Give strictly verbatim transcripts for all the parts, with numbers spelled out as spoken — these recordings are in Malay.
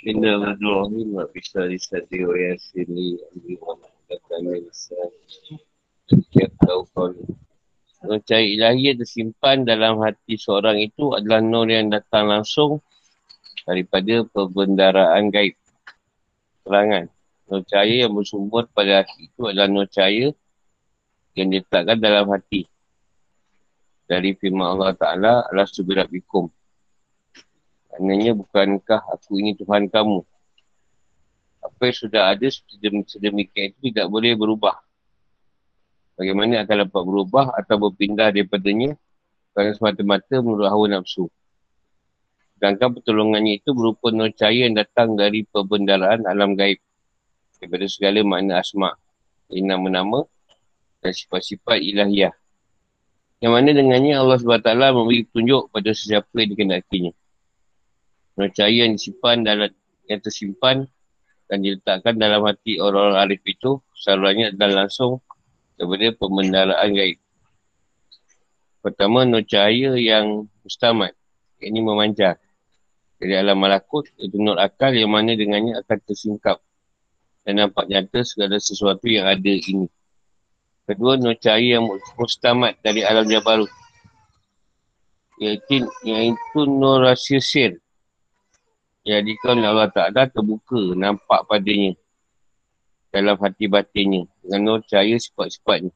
Inna Allahu'l-Rahim wa bisari sadri wa yasili amri wa na'udhatamil sa'ad. Setiap tahu kalu. Percaya ilahi yang tersimpan dalam hati seorang itu adalah nur yang datang langsung daripada perbendaraan gaib. Terangan. Nur cahaya yang bersumber pada hati itu adalah nur cahaya yang diletakkan dalam hati. Dari firman Allah Ta'ala, Alastu birabbikum. Maknanya, bukankah aku ini Tuhan kamu? Apa yang sudah ada sedemikian itu tidak boleh berubah. Bagaimana akan dapat berubah atau berpindah daripadanya kerana semata-mata menurut hawa nafsu. Sedangkan pertolongannya itu berupa nur cahaya yang datang dari perbendaraan alam gaib. Daripada segala makna asma, nama-nama dan sifat-sifat ilahiyah. Yang mana dengannya Allah subhanahu wa taala memberi petunjuk pada sesiapa yang dikenakinya. Nur cahaya yang disimpan dalam, yang tersimpan dan diletakkan dalam hati orang-orang arif itu seluruhnya adalah langsung daripada pembendaraan gaib. Pertama, nur cahaya yang mustamat. Ini memancar dari alam malakut, itu nur akal yang mana dengannya akan tersingkap dan nampak nyata segala sesuatu yang ada ini. Kedua, nur cahaya yang mustamat dari alam jabarut, iaitu, iaitu nur rahsia sir, iaitu Allah Ta'ala terbuka nampak padanya dalam hati batinnya dengan nur cahaya sifat-sifatnya.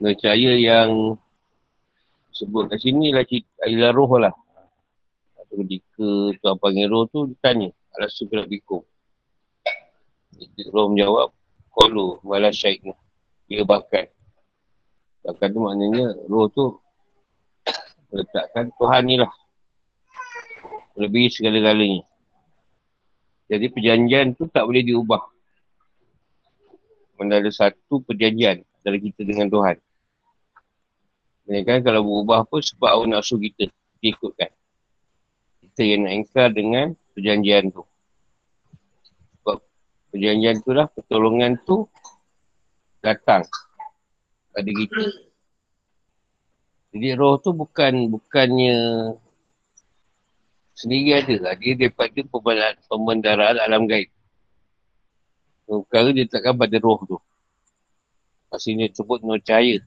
Nur cahaya yang sebut kat sini ialah, ialah roh lah. Ketika tuan panggil roh tu, dia tanya, Alastu birabbikum. Roh menjawab, Qulu wala syai'na. Dia bakar. Bakar tu maknanya, roh tu meletakkan Tuhan ni lah. Lebih segala-galanya. Jadi perjanjian tu tak boleh diubah. Ada satu perjanjian antara kita dengan Tuhan. Mereka kalau berubah pun sebab hawa nafsu kita, kita ikutkan. Kita yang nak ingkar dengan perjanjian tu. Sebab perjanjian tu lah, pertolongan tu datang pada kita. Jadi roh tu bukan, bukannya sendiri ada lah. Dia daripada pembendaraan alam gaib. Perkara dia letakkan pada roh tu. Maksudnya sebut nur cahaya.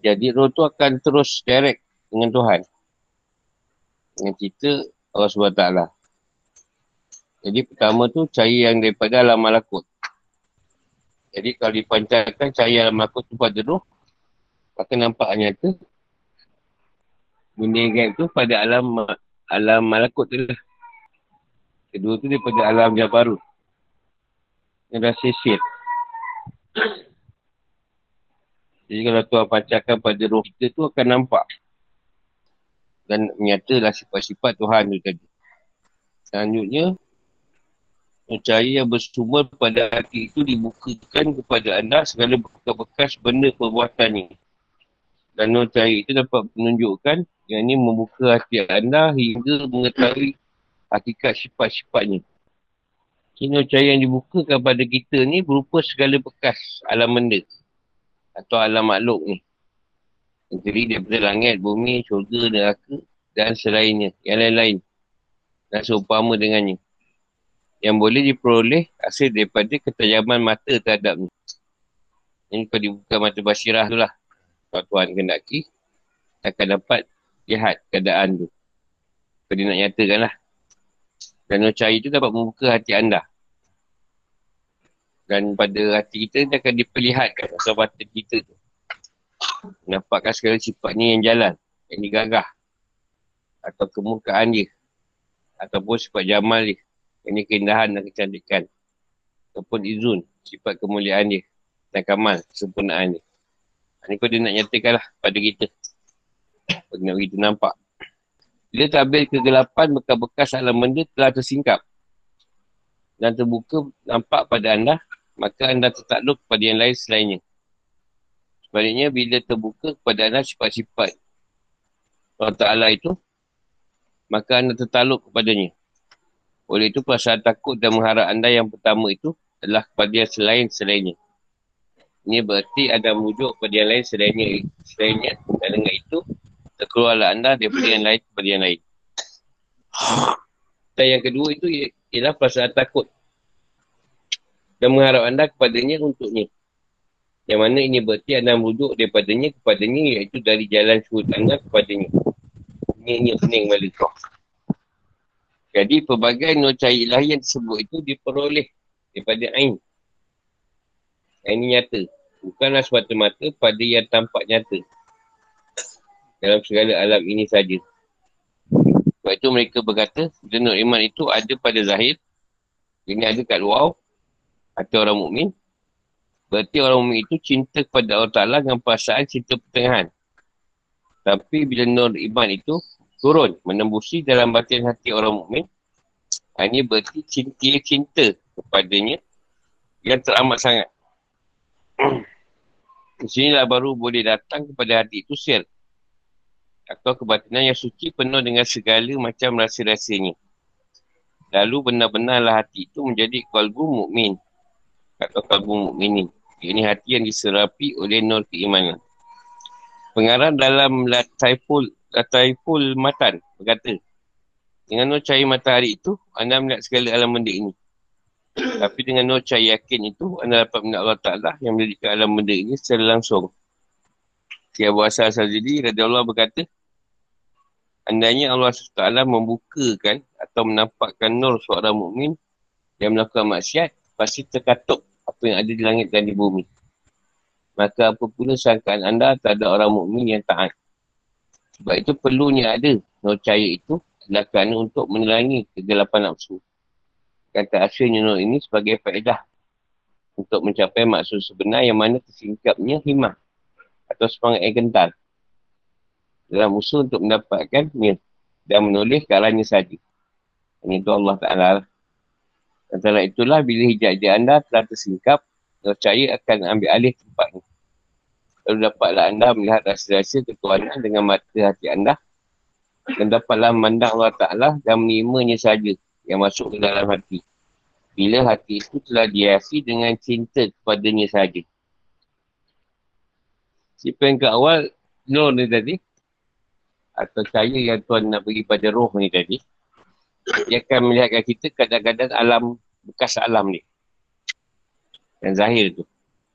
Jadi roh tu akan terus direct dengan Tuhan. Dengan cerita Allah subhanahu wa taala. Jadi pertama tu cahaya yang daripada alam malakut. Jadi kalau dipancarkan cahaya alam malakut tu pada roh, maka nampak nyata benda yang tu pada alam alam malakut tu lah. Kedua tu daripada alam jabarut. Yang dah sesir. Jadi kalau Tuhan pancarkan pada roh kita tu akan nampak. Dan menyatalah sifat-sifat Tuhan tu tadi. Selanjutnya, cahaya yang bersumber pada hati itu dibukakan kepada anda segala bekas-bekas benda perbuatannya. Dan nur cahaya itu dapat menunjukkan yang ini membuka hati anda hingga mengetahui hakikat sifat-sifatnya. Nur cahaya yang dibuka kepada kita ni berupa segala bekas alam benda atau alam makhluk ni. Jadi daripada langit, bumi, syurga, neraka dan selainnya, yang lain-lain dan seumpama dengannya. Yang boleh diperoleh hasil daripada ketajaman mata terhadapnya. Ini kalau dibuka mata basirah tu lah. Kalau Tuhan kehendaki, akan dapat lihat keadaan tu. Kalau dia nak nyatakan lah. Dan nur cahaya itu dapat membuka hati anda. Dan pada hati kita, dia akan diperlihatkan pasal batin kita tu. Nampakkan segala sifatnya yang jalan, yang digagah. Atau kemukaan dia. Ataupun sifat jamal dia. Yang keindahan dan kecantikan. Ataupun izun, sifat kemuliaan dia. Dan kamal, kesempurnaan dia. Ini kau dia nak nyatakan lah pada kita. Kau nak kita nampak. Bila tabir kegelapan, bekas-bekas alam benda telah tersingkap dan terbuka nampak pada anda, maka anda tertakluk kepada yang lain selainnya. Sebaliknya, bila terbuka kepada anda sifat-sifat Allah Ta'ala itu, maka anda tertakluk kepadanya. Oleh itu, perasaan takut dan mengharap anda yang pertama itu adalah kepada yang selain-selainnya. Ini berarti anda merujuk kepada yang lain selainnya. Selainnya, dan dengan itu, terkeluarlah anda daripada yang lain kepada yang lain. Dan yang kedua itu ialah perasaan takut dan mengharap anda kepadanya untuknya. Yang mana ini berarti anda merujuk daripadanya kepadanya, iaitu dari jalan surut anda kepadanya. Ini pening balik. Jadi pelbagai nur cahaya ilahi yang disebut itu diperoleh daripada Ain. Ain nyata. Bukanlah semata-mata pada yang tampak nyata dalam segala alam ini saja. Sebab itu mereka berkata, nur iman itu ada pada zahir. Ini ada kat luar atau orang mukmin. Berarti orang mukmin itu cinta kepada Allah Ta'ala dengan perasaan cinta pertengahan. Tapi bila nur iman itu turun, menembusi dalam batin hati orang mukmin, ini berarti cinta-cinta kepadanya yang teramat sangat. Di sinilah baru boleh datang kepada hati itu sir, atau kebatinan yang suci penuh dengan segala macam rasa-rasanya. Lalu benar-benarlah hati itu menjadi qalbu mukmin atau qalbu mukminin. Ini hati yang diserapi oleh nur keimanan. Pengarah dalam Lataiful Lataiful Matan berkata, dengan nur cahaya matahari itu anda melihat segala alam benda ini. Tapi dengan nur cahaya yakin itu anda dapat melihat Allah Ta'ala yang menjadikan alam benda ini secara langsung. Syekh Abu Asal Sazili radhiyallahu anhu berkata, andainya Allah subhanahu wa taala membukakan atau menampakkan nur seorang mukmin yang melakukan maksiat, pasti terkatup apa yang ada di langit dan di bumi. Maka apa pula sangkaan anda terhadap orang mukmin yang taat. Sebab itu perlunya ada nur cahaya itu adalah kerana untuk menerangi kegelapan nafsu. Kata asalnya nur ini sebagai faedah untuk mencapai maksud sebenar yang mana tersingkapnya himah atau semangat yang kental dalam usaha untuk mendapatkannya dan menoleh ke arahnya sahaja. Ini tu Allah Ta'ala. Antara itulah bila hijab-hijab anda telah tersingkap, nur cahaya akan ambil alih tempatnya. Lalu dapatlah anda melihat rahsia-rahsia ketuanan dengan mata hati anda, dan dapatlah memandang Allah Ta'ala dan menerimanya sahaja yang masuk ke dalam hati bila hati itu telah dihiasi dengan cinta kepadanya sahaja. Siapa yang ke awal, nur ni tadi, atau cahaya yang Tuhan nak beri pada roh ni tadi, dia akan melihatkan kita kadang-kadang alam, bekas alam ni. Yang zahir tu.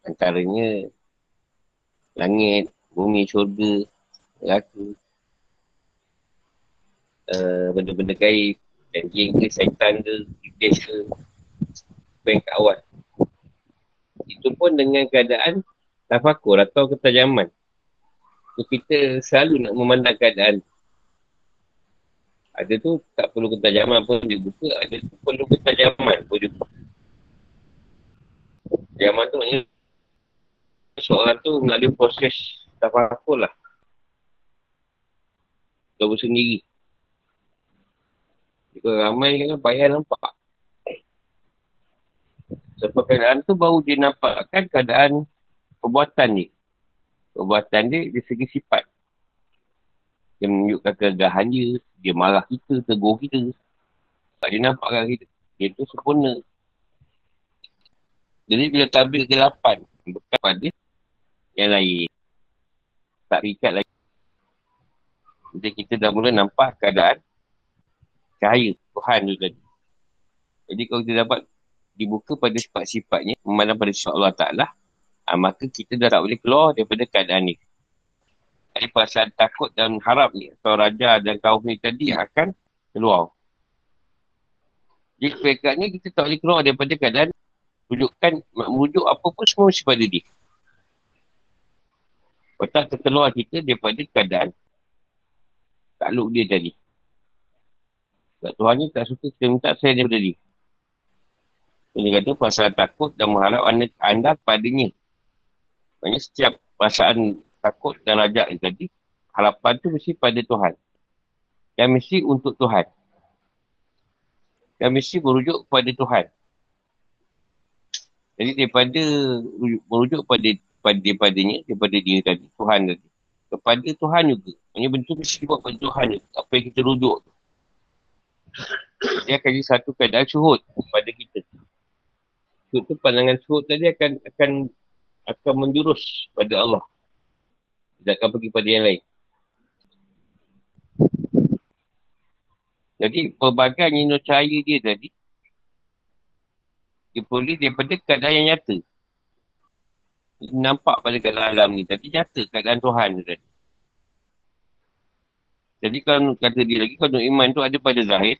Antaranya, langit, bumi, syurga, neraka, uh, benda-benda gaib, anjing ke, syaitan ke, iblis ke, siapa yang ke awal. Itu pun dengan keadaan tafakur atau ketajaman. So, kita selalu nak memandang keadaan. Ada tu tak perlu ketajaman pun dia buka. Ada tu perlu ketajaman pun dia buka. Ketajaman tu maknanya seorang tu melalui proses tafakur lah. Tahu sendiri. Jika ramai kan payah nampak. Sebab keadaan tu baru dia nampakkan keadaan perbuatan ni. Perbuatan dia dari segi sifat. Dia menunjukkan kegahan dia. Dia marah kita, tegur kita. Tak dia nampakkan kita. Dia tu sempurna. Jadi bila tabir kegelapan, bukan pada yang lain. Tak terikat lagi. Jadi kita dah mula nampak keadaan cahaya Tuhan tu tadi. Jadi kalau kita dapat dibuka pada sifat-sifatnya, memandang pada sifat Allah Ta'ala, Ha, maka kita dah tak boleh keluar daripada keadaan ni. Jadi perasaan takut dan harap ni, atau raja dan kaum ni tadi akan keluar. Jadi kebaikannya kita tak boleh keluar daripada keadaan wujudkan, wujud apa pun semua mesti pada dia. Otak terkeluar kita daripada keadaan takluk dia tadi. Sebab Tuhan ni tak suka kita minta saya daripada dia. Dia kata perasaan takut dan mengharap anda, anda padanya. Maksudnya setiap perasaan takut dan rajak ni tadi, harapan tu mesti pada Tuhan. Dan mesti untuk Tuhan. Dan mesti merujuk kepada Tuhan. Jadi daripada merujuk pada, pada daripadanya, daripada dia tadi, Tuhan tadi. Kepada Tuhan juga. Maksudnya bentuk mesti buat pada Tuhan juga. Apa yang kita rujuk tu. Dia akan jadi satu keadaan syuhud pada kita. Syuhud tu pandangan syuhud tadi akan akan akan menjurus pada Allah. Tidak akan pergi pada yang lain. Jadi pelbagai cahaya dia tadi diperoleh daripada keadaan yang nyata. Dia nampak pada keadaan alam ni tadi nyata keadaan Tuhan tu tadi. Jadi kalau kata dia lagi, kalau iman tu ada pada zahir,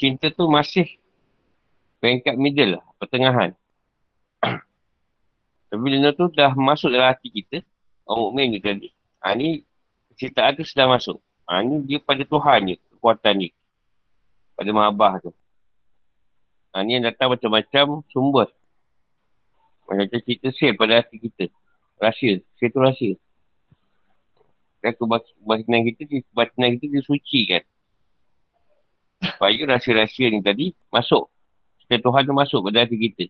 cinta tu masih peringkat middle lah, pertengahan. Tapi bila tu dah masuk dalam hati kita, orang mukmin ni tadi, ha, ni citaan tu sedang masuk. Ha, ni dia pada Tuhan je, kekuatan ni. Pada mahabbah tu. Ha, ni yang datang macam-macam sumber. Macam cerita sel pada hati kita. Rahsia, sel tu rahsia. Dan kebatinan kita, kebatinan kita disucikan. Supaya rahsia-rahsia ni tadi masuk. Setiap Tuhan tu masuk pada hati kita.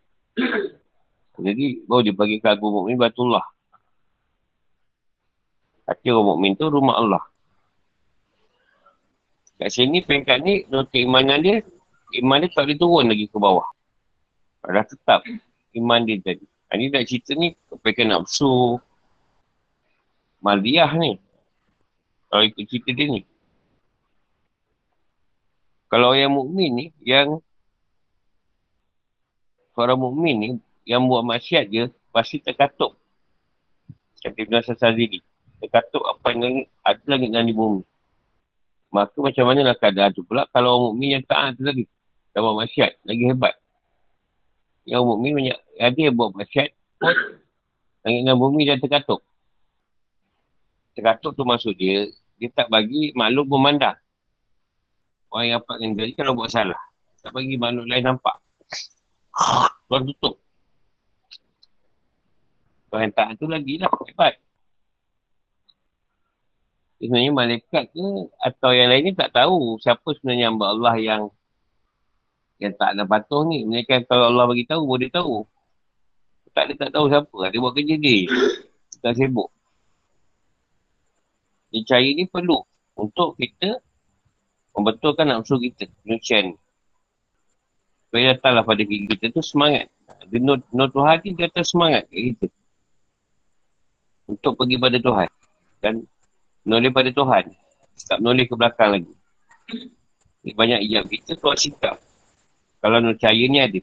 Jadi baru dia bagi kagum mukmin Batullah. Hati orang mukmin tu rumah Allah. Kat sini peringkat ni, keimanan dia, iman dia tak boleh turun lagi ke bawah. Dah tetap iman dia tadi. Ini nak cerita ni, peringkat nafsu, Mardiyah ni. Kalau ikut cerita dia ni. Kalau yang mukmin ni, yang seorang mukmin ni, yang buat maksiat dia, pasti terkatuk. Kata Ibn Sazili, terkatuk apa yang ada langit dan di bumi. Maka macam manalah keadaan tu pula kalau orang mukmin yang taat tu tadi. Dah buat maksiat, lagi hebat. Yang mukmin banyak, ada yang buat maksiat, langit dan bumi dah terkatuk. Terkatuk tu maksud dia, dia tak bagi makhluk memandang. Orang yang dapat kendali kalau buat salah. Tak bagi makhluk lain nampak. Tuan tutup. Tuan taat tu lagi lah, hebat. Sebenarnya malaikat ke atau yang lain ni tak tahu siapa sebenarnya hamba Allah yang yang tak nak patuh ni. Mereka kalau Allah bagi tahu, boleh tahu. Tak ada tak tahu siapa. Dia buat kerja dia. Tak sibuk. Cahaya ni perlu untuk kita membetulkan nafsu kita, penyucian. Supaya datanglah pada diri kita tu semangat. Nur, nur Tuhan ni dia datang semangat kat kita. Untuk pergi pada Tuhan. Dan menoleh pada Tuhan. Tak menoleh ke belakang lagi. Ini banyak ijab kita tuan sikap. Kalau nur cahaya ni ada.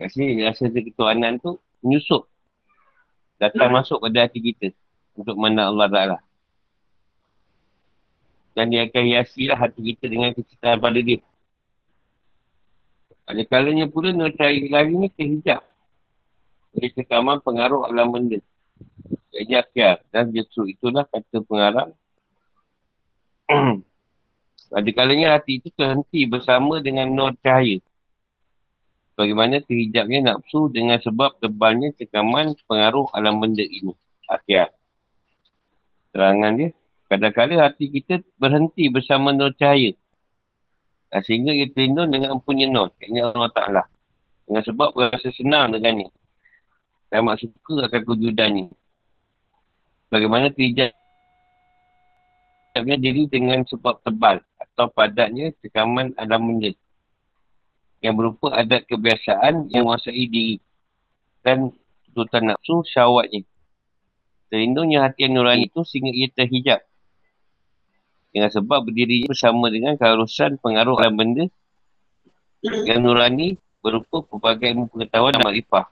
Kat sini rasa ketuanan tu menyusup. Datang masuk pada hati kita. Untuk mana Allah Ta'ala. Dan dia akan hiasilah hati kita dengan kecintaan pada dia. Ada kalanya pula nur cahaya ilahi ni terhijab. Dia kekaman pengaruh alam benda. Dia akhir. Dan justru itulah kata pengarang. Ada kalanya hati itu terhenti bersama dengan nur cahaya. Bagaimana terhijabnya nafsu dengan sebab tebalnya cekaman pengaruh alam benda ini. Akhir. Terangan dia, kadang-kadang hati kita berhenti bersama nur cahaya. Sehingga ia terlindung dengan empunnya nur. Iaitu Allah Ta'ala. Dengan sebab berasa senang dengan ni. Dan amat suka akan kewujudan ni. Bagaimana terhijabnya diri dengan sebab tebal atau padatnya cekaman alam benda. Yang berupa adat kebiasaan yang menguasai diri. Dan tuntutan nafsu syahwatnya. Terlindungnya hati yang nurani itu sehingga ia terhijab. Dengan sebab berdiri bersama dengan keharusan pengaruh alam benda yang nurani berupa pelbagai ilmu pengetahuan dan makrifah.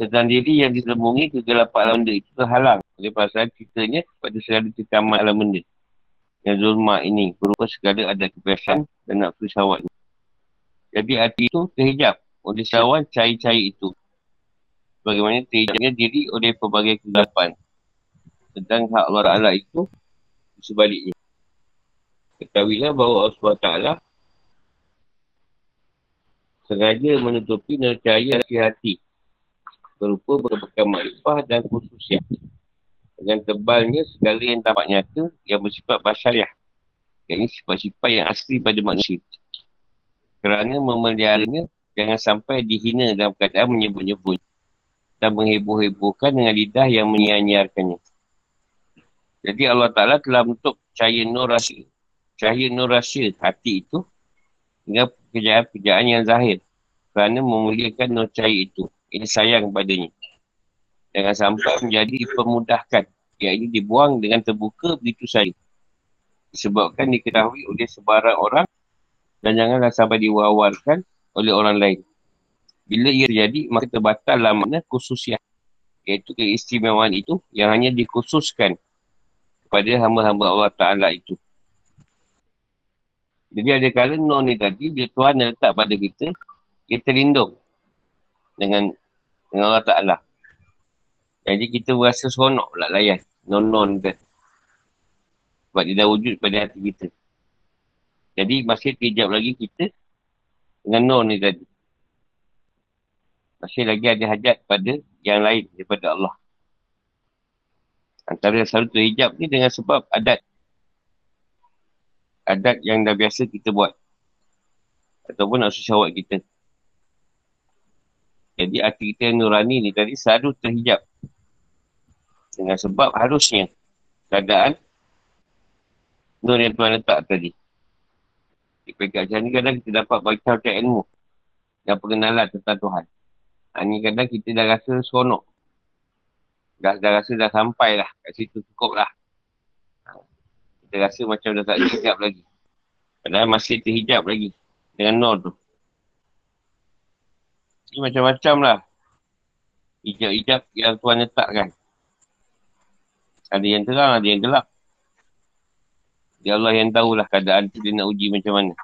Sedang diri yang disembungi kegelapan alam benda itu terhalang oleh perasaan cintanya kepada segala cekaman alam benda. Yang zulma ini berupa segala adat kebiasaan dan nafsu syahwatnya. Jadi hati itu terhijab oleh syahwat cahaya-cahaya itu. Bagaimana terhijabnya diri oleh pelbagai kegelapan. Sedang hak Allah Ta'ala itu sebaliknya. Ketahuilah bahawa Allah Subhanahu Wa Taala sengaja menutupi nur cahaya hati-hati berupa berbagai makrifah dan khususiah. Dengan tebalnya segala yang tampak nyata yang bersifat basyariah. Yang ini sifat-sifat yang asli pada manusia. Kerana memeliharanya jangan sampai dihina dalam keadaan menyebut-nyebut. Dan mengheboh-hebohkan dengan lidah yang menyia-nyiarkannya. Jadi Allah Ta'ala telah menutup cahaya nur rahsia. Cahaya nur rahsia hati itu dengan pekerjaan-pekerjaan yang zahir. Kerana memuliakan nur cahaya itu. Ini sayang kepadanya. Jangan sampai menjadi dipermudahkan. Iaitu dibuang dengan terbuka begitu saja. disebabkan diketahui oleh sebarang orang dan janganlah sampai diwawarkan oleh orang lain. Bila ia terjadi, maka terbatallah makna khususnya, iaitu keistimewaan itu yang hanya dikhususkan kepada hamba-hamba Allah Ta'ala itu. Jadi ada kala nur ni tadi, bila Tuhan letak pada kita, kita terlindung dengan, dengan Allah Ta'ala. Jadi kita berasa seronok pula layan nur-nur ni tadi. Sebab dia dah wujud pada hati kita. Jadi masih terhijab lagi kita dengan nur ni tadi. Masih lagi ada hajat pada yang lain daripada Allah. Antara selalu terhijab ni dengan sebab adat. Adat yang dah biasa kita buat. Ataupun nafsu syahwat kita. Jadi hati kita yang nurani ni tadi selalu terhijab. Dengan sebab harusnya keadaan nur yang Tuhan letak tadi. Di pekat macam ni kadang kita dapat bagi tahu tentang ilmu. Dan pengenalan tentang Tuhan. Ini kadang kita dah rasa seronok. Dah, dah rasa dah sampai lah. Kat situ cukup lah. Kita rasa macam dah tak terhijab lagi. Padahal masih terhijab lagi. Dengan nur tu. Ini macam-macam lah. Hijab-hijab yang Tuhan letakkan. Ada yang terang, ada yang gelap. Dia Allah yang tahulah keadaan tu dia nak uji macam mana.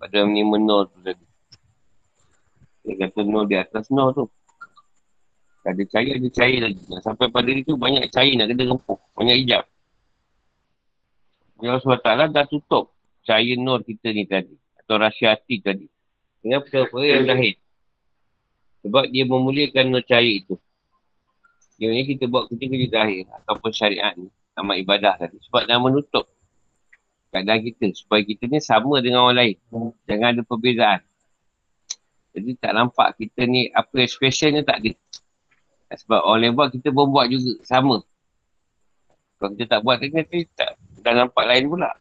Pada menima nur tu tadi. Dia kata nur di atas nur tu. Ada cahaya, ada cahaya lagi. Nak sampai pada dia tu banyak cahaya nak kena rempuh. Banyak hijab. Ya Allah subhanahu wa taala dah tutup cahaya nur kita ni tadi. Atau rahsia hati tadi. Dengan perkara yang zahir. Sebab dia memuliakan nur cahaya itu. Yang ni kita buat kerja-kerja zahir. Ataupun syariat ni. Amat ibadah tadi. Sebab dah menutup keadaan kita. Supaya kita ni sama dengan orang lain. Jangan ada perbezaan. Jadi tak nampak kita ni apa yang specialnya tak ada. Sebab orang lain buat, kita pun buat juga. Sama. Kalau kita tak buat tadi, nanti tak, dah nampak lain pula.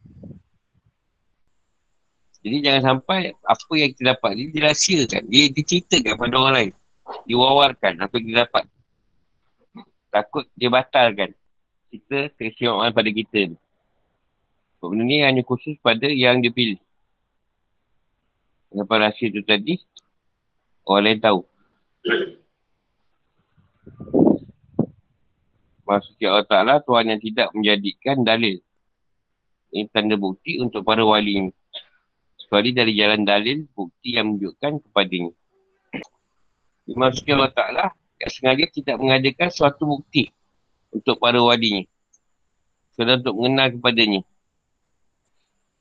Jadi jangan sampai apa yang kita dapat ni dirahsiakan. Dia diceritakan pada orang lain. Diwawarkan apa yang kita dapat. Takut dia batalkan. Kita keistimewaan pada kita ni. Sebab benda ni hanya khusus pada yang dia pilih. Kenapa rahsia tu tadi? Orang lain tahu. Maksudnya Allah Ta'ala, Tuhan yang tidak menjadikan dalil. Ini tanda bukti untuk para wali ini. Kecuali dari jalan dalil, bukti yang menunjukkan kepadanya. Ini maksudnya Allah Ta'ala, yang sengaja tidak mengadakan suatu bukti untuk para walinya. Sebab untuk mengenal kepadanya.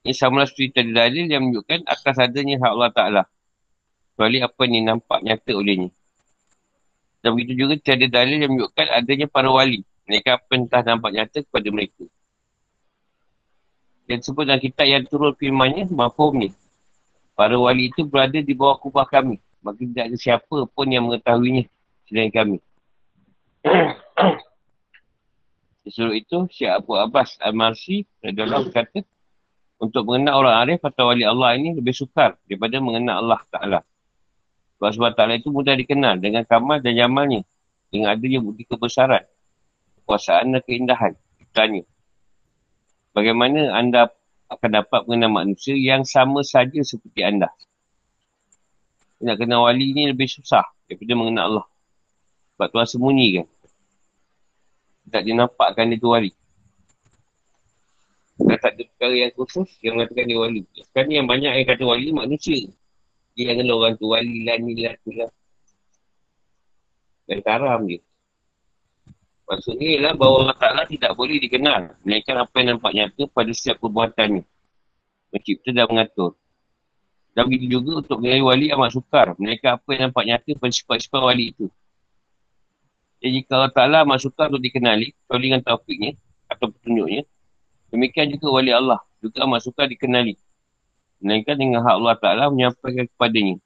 Ini samalah seperti tanda dalil yang menunjukkan atas adanya hak Allah Ta'ala. Kecuali apa ni nampak nyata olehnya. Dan begitu juga tiada dalil yang menunjukkan adanya para wali. Mereka pentah nampak nyata kepada mereka. Dan sebut dalam kitab yang turun firmannya, mafhum ni. Para wali itu berada di bawah kubah kami. Maka tidak ada siapa pun yang mengetahuinya selain kami. Disuruh itu, Syekh Abu Abbas Al-Marsi radhiyallahu anhu berkata, untuk mengenal orang arif atau wali Allah ini lebih sukar daripada mengenal Allah Ta'ala. Sebab Ta'ala itu mudah dikenal dengan kamal dan jamalnya. Dengan adanya bukti kebesaran, kekuasaan dan keindahan. Tanya, bagaimana anda akan dapat mengenal manusia yang sama saja seperti anda? Nak kenal wali ni lebih susah daripada mengenal Allah. Sebab Tuhan sembunyi kan. Tak dinampakkan dia tu wali. Dia tak ada perkara yang khusus yang mengatakan dia wali. Sekarang yang banyak yang kata wali manusia. Dia yang kena orang tu wali lah ni lah tu lah. Dan haram dia. Maksudnya ialah bahawa Allah Ta'ala tidak boleh dikenal. Melainkan apa yang nampak nyata pada setiap perbuatannya. Mencipta dan mengatur. Dan begitu juga untuk mengenai wali amat sukar. Melainkan apa yang nampak nyata pada sifat-sifat wali itu. Jadi jika Allah Ta'ala amat sukar untuk dikenali. Kecuali dengan taufiknya atau petunjuknya. Demikian juga wali Allah. Juga amat sukar dikenali. Melainkan dengan hak Allah Ta'ala menyampaikan kepadanya.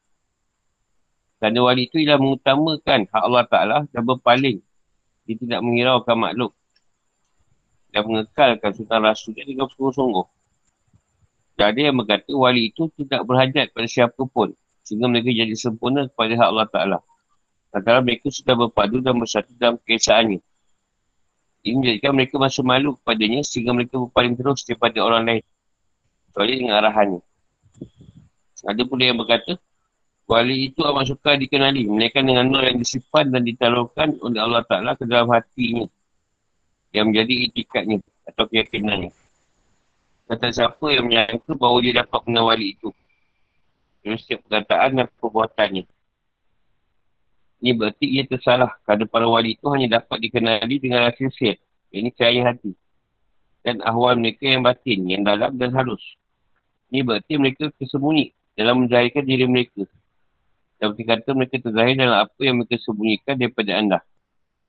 Tanda wali itu ialah mengutamakan hak Allah Ta'ala dan berpaling. Dia tidak menghiraukan makhluk. Dan mengekalkan sunnah Rasulnya dengan sungguh-sungguh. Dan ada yang berkata wali itu tidak berhajat pada siapa pun. Sehingga mereka jadi sempurna kepada hak Allah Ta'ala. Antara mereka sudah berpadu dan bersatu dalam keesaannya. Ini menjadikan mereka merasa malu kepadanya sehingga mereka berpaling terus daripada orang lain. Kecuali dengan arahannya. Ada pula yang berkata, wali itu amat sukar dikenali, melainkan dengan nur yang disimpan dan ditaruhkan oleh Allah Ta'ala ke dalam hatinya, yang menjadi itikadnya atau keyakinannya. Kata siapa yang menyangka bahawa dia dapat mengenal wali itu dari setiap perkataan dan perbuatannya. Ini berarti ia tersalah kerana para wali itu hanya dapat dikenali dengan rasa sir, ini cahaya hati, dan ahwal mereka yang batin, yang dalam dan halus. Ini berarti mereka tersembunyi dalam menzahirkan diri mereka. Seperti kata mereka terzahir dalam apa yang mereka sembunyikan daripada anda.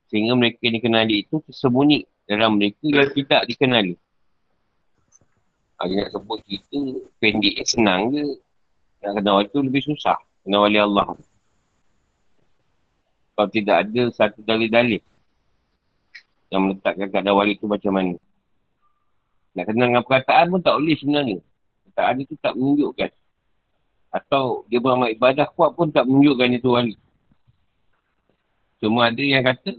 Sehingga mereka yang dikenali itu tersembunyi dalam mereka yang tidak dikenali. Ha, dia nak sebut cerita pendek senang ke? Nak kenal itu lebih susah. Kenal wali Allah. Kalau tidak ada satu dalil-dalil yang meletakkan keadaan wali itu macam mana. Nak kenal dengan perkataan pun tak boleh sebenarnya. Perkataan itu tak menunjukkan. Atau dia beramal ibadah kuat pun tak menunjukkan itu wali. Cuma ada yang kata,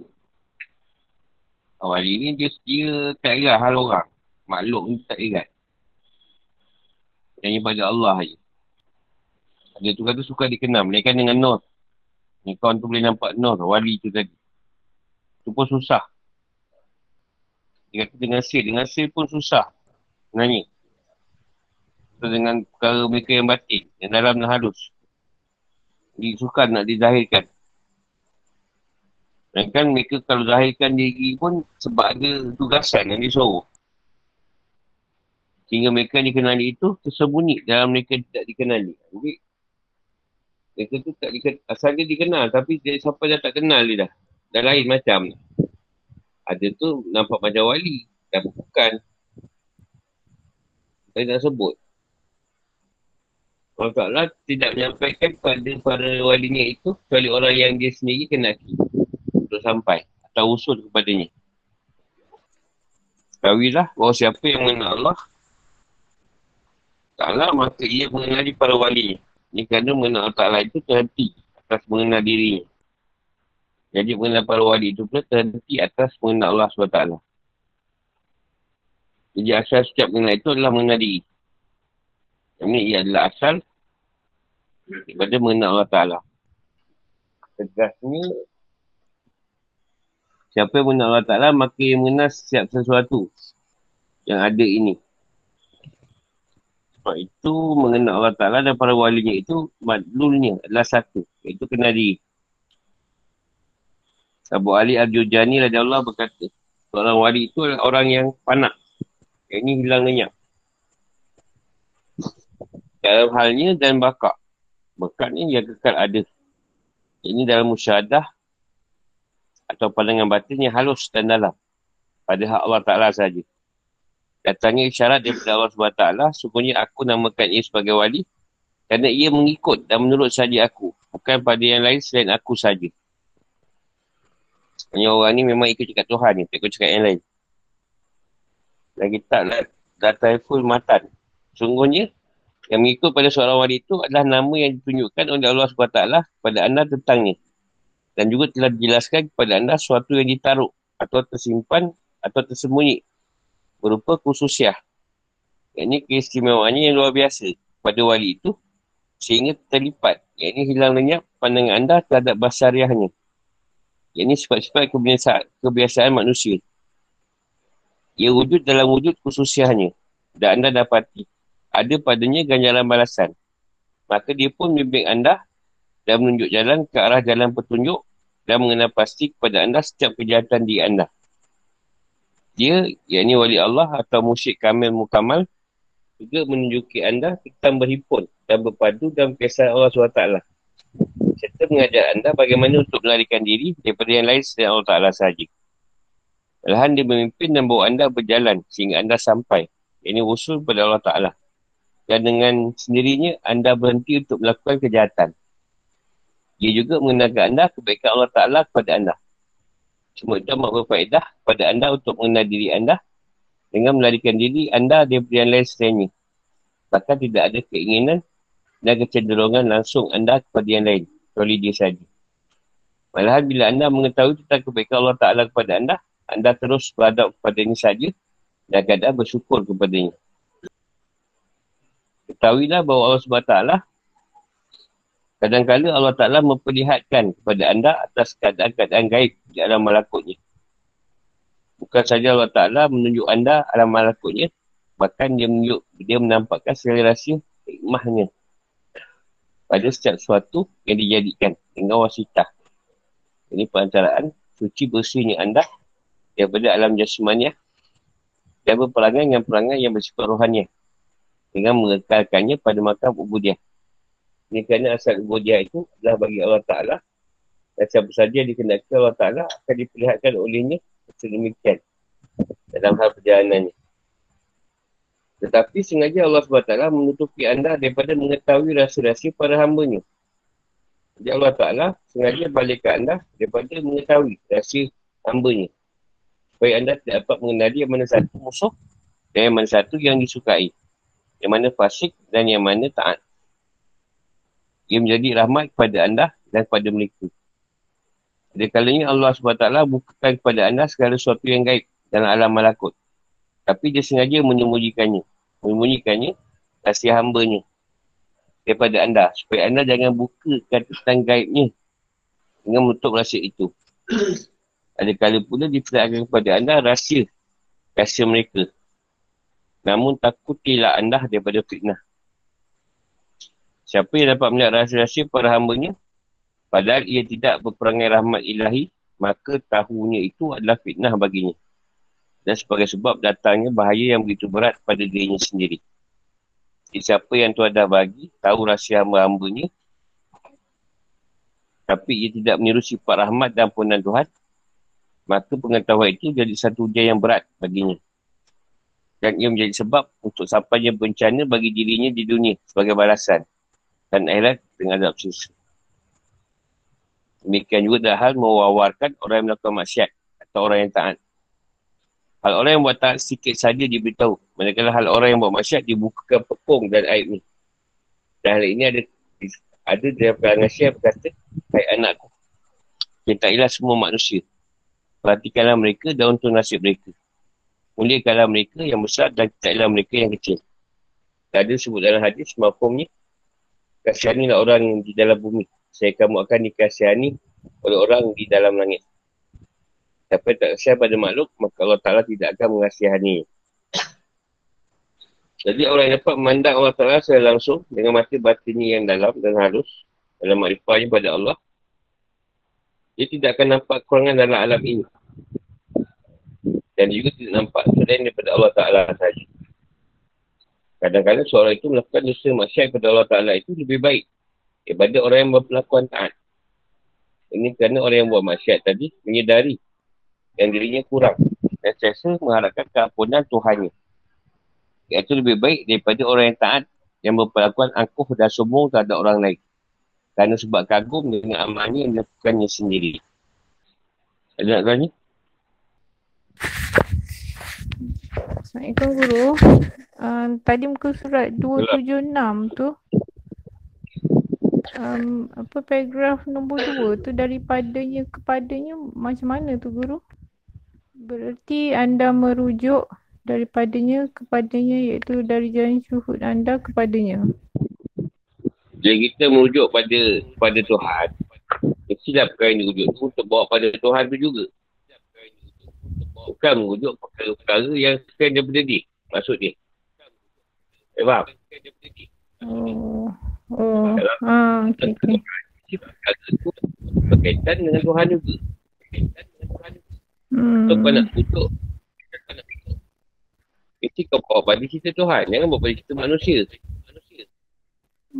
wali ni dia, dia tak ingat hal orang. Makhluk ni tak ingat. Hanya pada Allah je. Dia tu kata suka dikenal. Melainkan dengan nur. Ni kawan tu boleh nampak nur. Wali tu tadi. Tu pun susah. Dia kata dengan sir. Dengan sir pun susah. Sebenarnya. Atau dengan perkara mereka yang batin. Yang dalam dan halus. Dia suka nak dizahirkan. Melainkan mereka kalau zahirkan diri pun sebab ada tugasan yang disuruh. Sehingga mereka yang dikenali itu tersembunyi dalam mereka tidak dikenali. Jadi, mereka tu tak dikenal. Asal dia dikenal tapi dia, siapa dah tak kenal dia dah. Dah lain macam. Ada tu nampak macam wali. Tapi bukan. Saya tak sebut. Allah Ta'ala tidak menyampaikan pada para walinya itu kecuali orang yang dia sendiri kenaki untuk sampai atau usul kepadanya. Ketahuilah bahawa siapa yang mengenal Allah Ta'ala, maka ia mengenali para wali. Ini kerana mengenal Allah Ta'ala itu terhenti atas mengenal dirinya. Jadi mengenal para wali itu pula terhenti atas mengenal Allah subhanahu wa taala. Jadi asal setiap mengenal itu adalah mengenal diri. Yang ini ia adalah asal daripada mengenal Allah Ta'ala. Tegasnya, siapa yang mengenal Allah Ta'ala, maka ia mengenal setiap sesuatu yang ada ini. Sebab itu mengenal Allah Ta'ala dan para walinya itu madlulnya adalah satu, iaitu kenal diri. Abu Ali Al-Jurjani radhiyallahu anhu berkata, seorang wali itu adalah orang yang panak, yang ini hilang lenyap dalam halnya dan bakat. Bakat ni yang kekal ada. Ini dalam musyahadah atau pandangan batinnya halus dan dalam pada hak Allah Ta'ala sahaja. Datangnya isyarat daripada Allah subhanahu wa taala, sungguhnya aku namakan ia sebagai wali kerana ia mengikut dan menurut sahaja aku, bukan pada yang lain selain aku sahaja. Hanya orang ni memang ikut cakap Tuhan ni, tak ikut cakap yang lain. Dan kita nak datai full matan. Sungguhnya, yang mengikut pada seorang wali itu adalah nama yang ditunjukkan oleh Allah subhanahu wa taala kepada anda tentangnya. Dan juga telah dijelaskan kepada anda sesuatu yang ditaruh atau tersimpan atau tersembunyi berupa khususiah. Ini keistimewaannya yang luar biasa pada wali itu sehingga terlipat. Ini hilang lenyap pandangan anda terhadap basariahnya. Ini sifat-sifat kebiasaan, kebiasaan manusia. Ia wujud dalam wujud khususiahnya dan anda dapati ada padanya ganjaran balasan. Maka dia pun membimbing anda dan menunjuk jalan ke arah jalan petunjuk dan mengenal pasti kepada anda setiap kejahatan di anda. Dia, yakni wali Allah atau musyrik kamil mukamal, juga menunjuki anda tentang berhimpun dan berpadu dan pesan Allah subhanahu wa taala. Serta mengajar anda bagaimana untuk melarikan diri daripada yang lain selain Allah Ta'ala sahaja. Alahan dia memimpin dan bawa anda berjalan sehingga anda sampai. Ini usul pada Allah Ta'ala. Dan dengan sendirinya anda berhenti untuk melakukan kejahatan. Dia juga mengenalkan anda kebaikan Allah Ta'ala kepada anda. Cuma itu amat berfaedah kepada anda untuk mengenal diri anda dengan melarikan diri anda daripada yang lain selainnya. Bahkan tidak ada keinginan dan kecenderungan langsung anda kepada yang lain, kecuali dia sahaja. Malahan bila anda mengetahui tentang kebaikan Allah Ta'ala kepada anda, Anda terus beradab kepadanya saja dan keadaan bersyukur kepadanya. Ketahuilah bahawa Allah subhanahu wa taala kadang-kala Allah Ta'ala memperlihatkan kepada anda atas keadaan-keadaan gaib di alam malakutnya. Bukan saja Allah Ta'ala menunjuk anda alam malakutnya, bahkan dia menunjuk, dia menampakkan segala rahsia hikmahnya pada setiap sesuatu yang dijadikan dengan wasitah. Ini perantaraan suci bersihnya anda daripada alam jasmaniah dan berperangai dengan perangai yang bersifat rohaniah dengan mengekalkannya pada makam ubudiyah. Ini kerana asal ubudiyah itu adalah bagi Allah Ta'ala dan siapa saja dikenalkan Allah Ta'ala akan diperlihatkan olehnya sedemikian dalam hal perjalanannya. Tetapi sengaja Allah subhanahu wa taala menutupi anda daripada mengetahui rahsia-rahsia para hambanya. Jadi Allah Ta'ala sengaja balikkan anda daripada mengetahui rahsia hambanya, supaya anda tidak dapat mengenali yang mana satu musuh dan yang mana satu yang disukai, yang mana fasik dan yang mana taat. Ia menjadi rahmat kepada anda dan kepada mereka. Ada kalanya Allah subhanahu wa taala bukakan kepada anda segala sesuatu yang gaib dalam alam malakut, tapi dia sengaja menyembunyikannya, menyembunyikannya rahsia hambanya daripada anda, supaya anda jangan buka tentang gaibnya dengan menutup rahsia itu. Adakala pula diperlihatkan kepada anda rahsia, rahsia mereka, namun takutilah anda daripada fitnah. Siapa yang dapat melihat rahsia-rahsia para hambanya, padahal ia tidak berperangai rahmat ilahi, maka tahunya itu adalah fitnah baginya dan sebagai sebab datangnya bahaya yang begitu berat pada dirinya sendiri. Siapa yang Tuhan dah bagi tahu rahsia hamba-hambanya, tapi ia tidak meniru sifat rahmat dan ampunan Tuhan, maka pengetahuan itu jadi satu ujian yang berat baginya, dan ia menjadi sebab untuk sampainya bencana bagi dirinya di dunia sebagai balasan dan akhirat dengan azab siksa. Demikian juga dalam hal mewawarkan orang yang melakukan maksiat atau orang yang taat. Hal orang yang buat taat sikit saja diberitahu, manakala hal orang yang buat masyarakat dibukakan pekung dan aib ni. Dan hal ini ada ada dari kalangan Syiah berkata, hai anakku, cintailah semua manusia, perhatikanlah mereka dan untuk nasib mereka, muliakanlah mereka yang besar dan cintailah mereka yang kecil. Tak ada sebut dalam hadis mafhumnya, kasihanilah orang yang di dalam bumi, saya kamu akan dikasihani oleh orang di dalam langit. Siapa tak kasihan pada makhluk, maka Allah Ta'ala tidak akan mengasihani. Jadi orang yang dapat memandang Allah Ta'ala secara langsung dengan mata batinnya yang dalam dan halus dalam makrifahnya pada Allah, dia tidak akan nampak kekurangan dalam alam ini, dan juga tidak nampak selain daripada Allah Ta'ala saja. Kadang-kadang seorang itu melakukan dosa maksiat kepada Allah Ta'ala itu lebih baik daripada orang yang berpelakuan taat. Ini kerana orang yang buat maksiat tadi menyedari yang dirinya kurang dan sentiasa mengharapkan keampunan Tuhannya. Iaitu lebih baik daripada orang yang taat yang berpelakuan angkuh dan sombong terhadap orang lain kerana sebab kagum dengan amalnya yang dilakukannya sendiri. Ada nak tanya? Assalamualaikum Guru. Uh, tadi muka surat dua tujuh enam tu. Um, apa paragraf nombor dua tu, daripadanya kepadanya, macam mana tu Guru? Berarti anda merujuk daripadanya kepadanya, iaitu dari jalan syuhud anda kepadanya. Jadi kita merujuk pada pada Tuhan. Silap perkara yang dirujuk tu untuk bawa pada Tuhan tu juga. Bukan merujuk perkara-perkara yang sekian daripada dia. Maksud dia. Eh, faham? Oh. Oh, haa, okey, okey. Berkaitan dengan Tuhan juga. Berkaitan dengan Tuhan juga. Hmm. Kau nak tutup, kau nak tutup. Mesti kau bawa pada kita Tuhan, jangan bawa pada kita manusia. Manusia.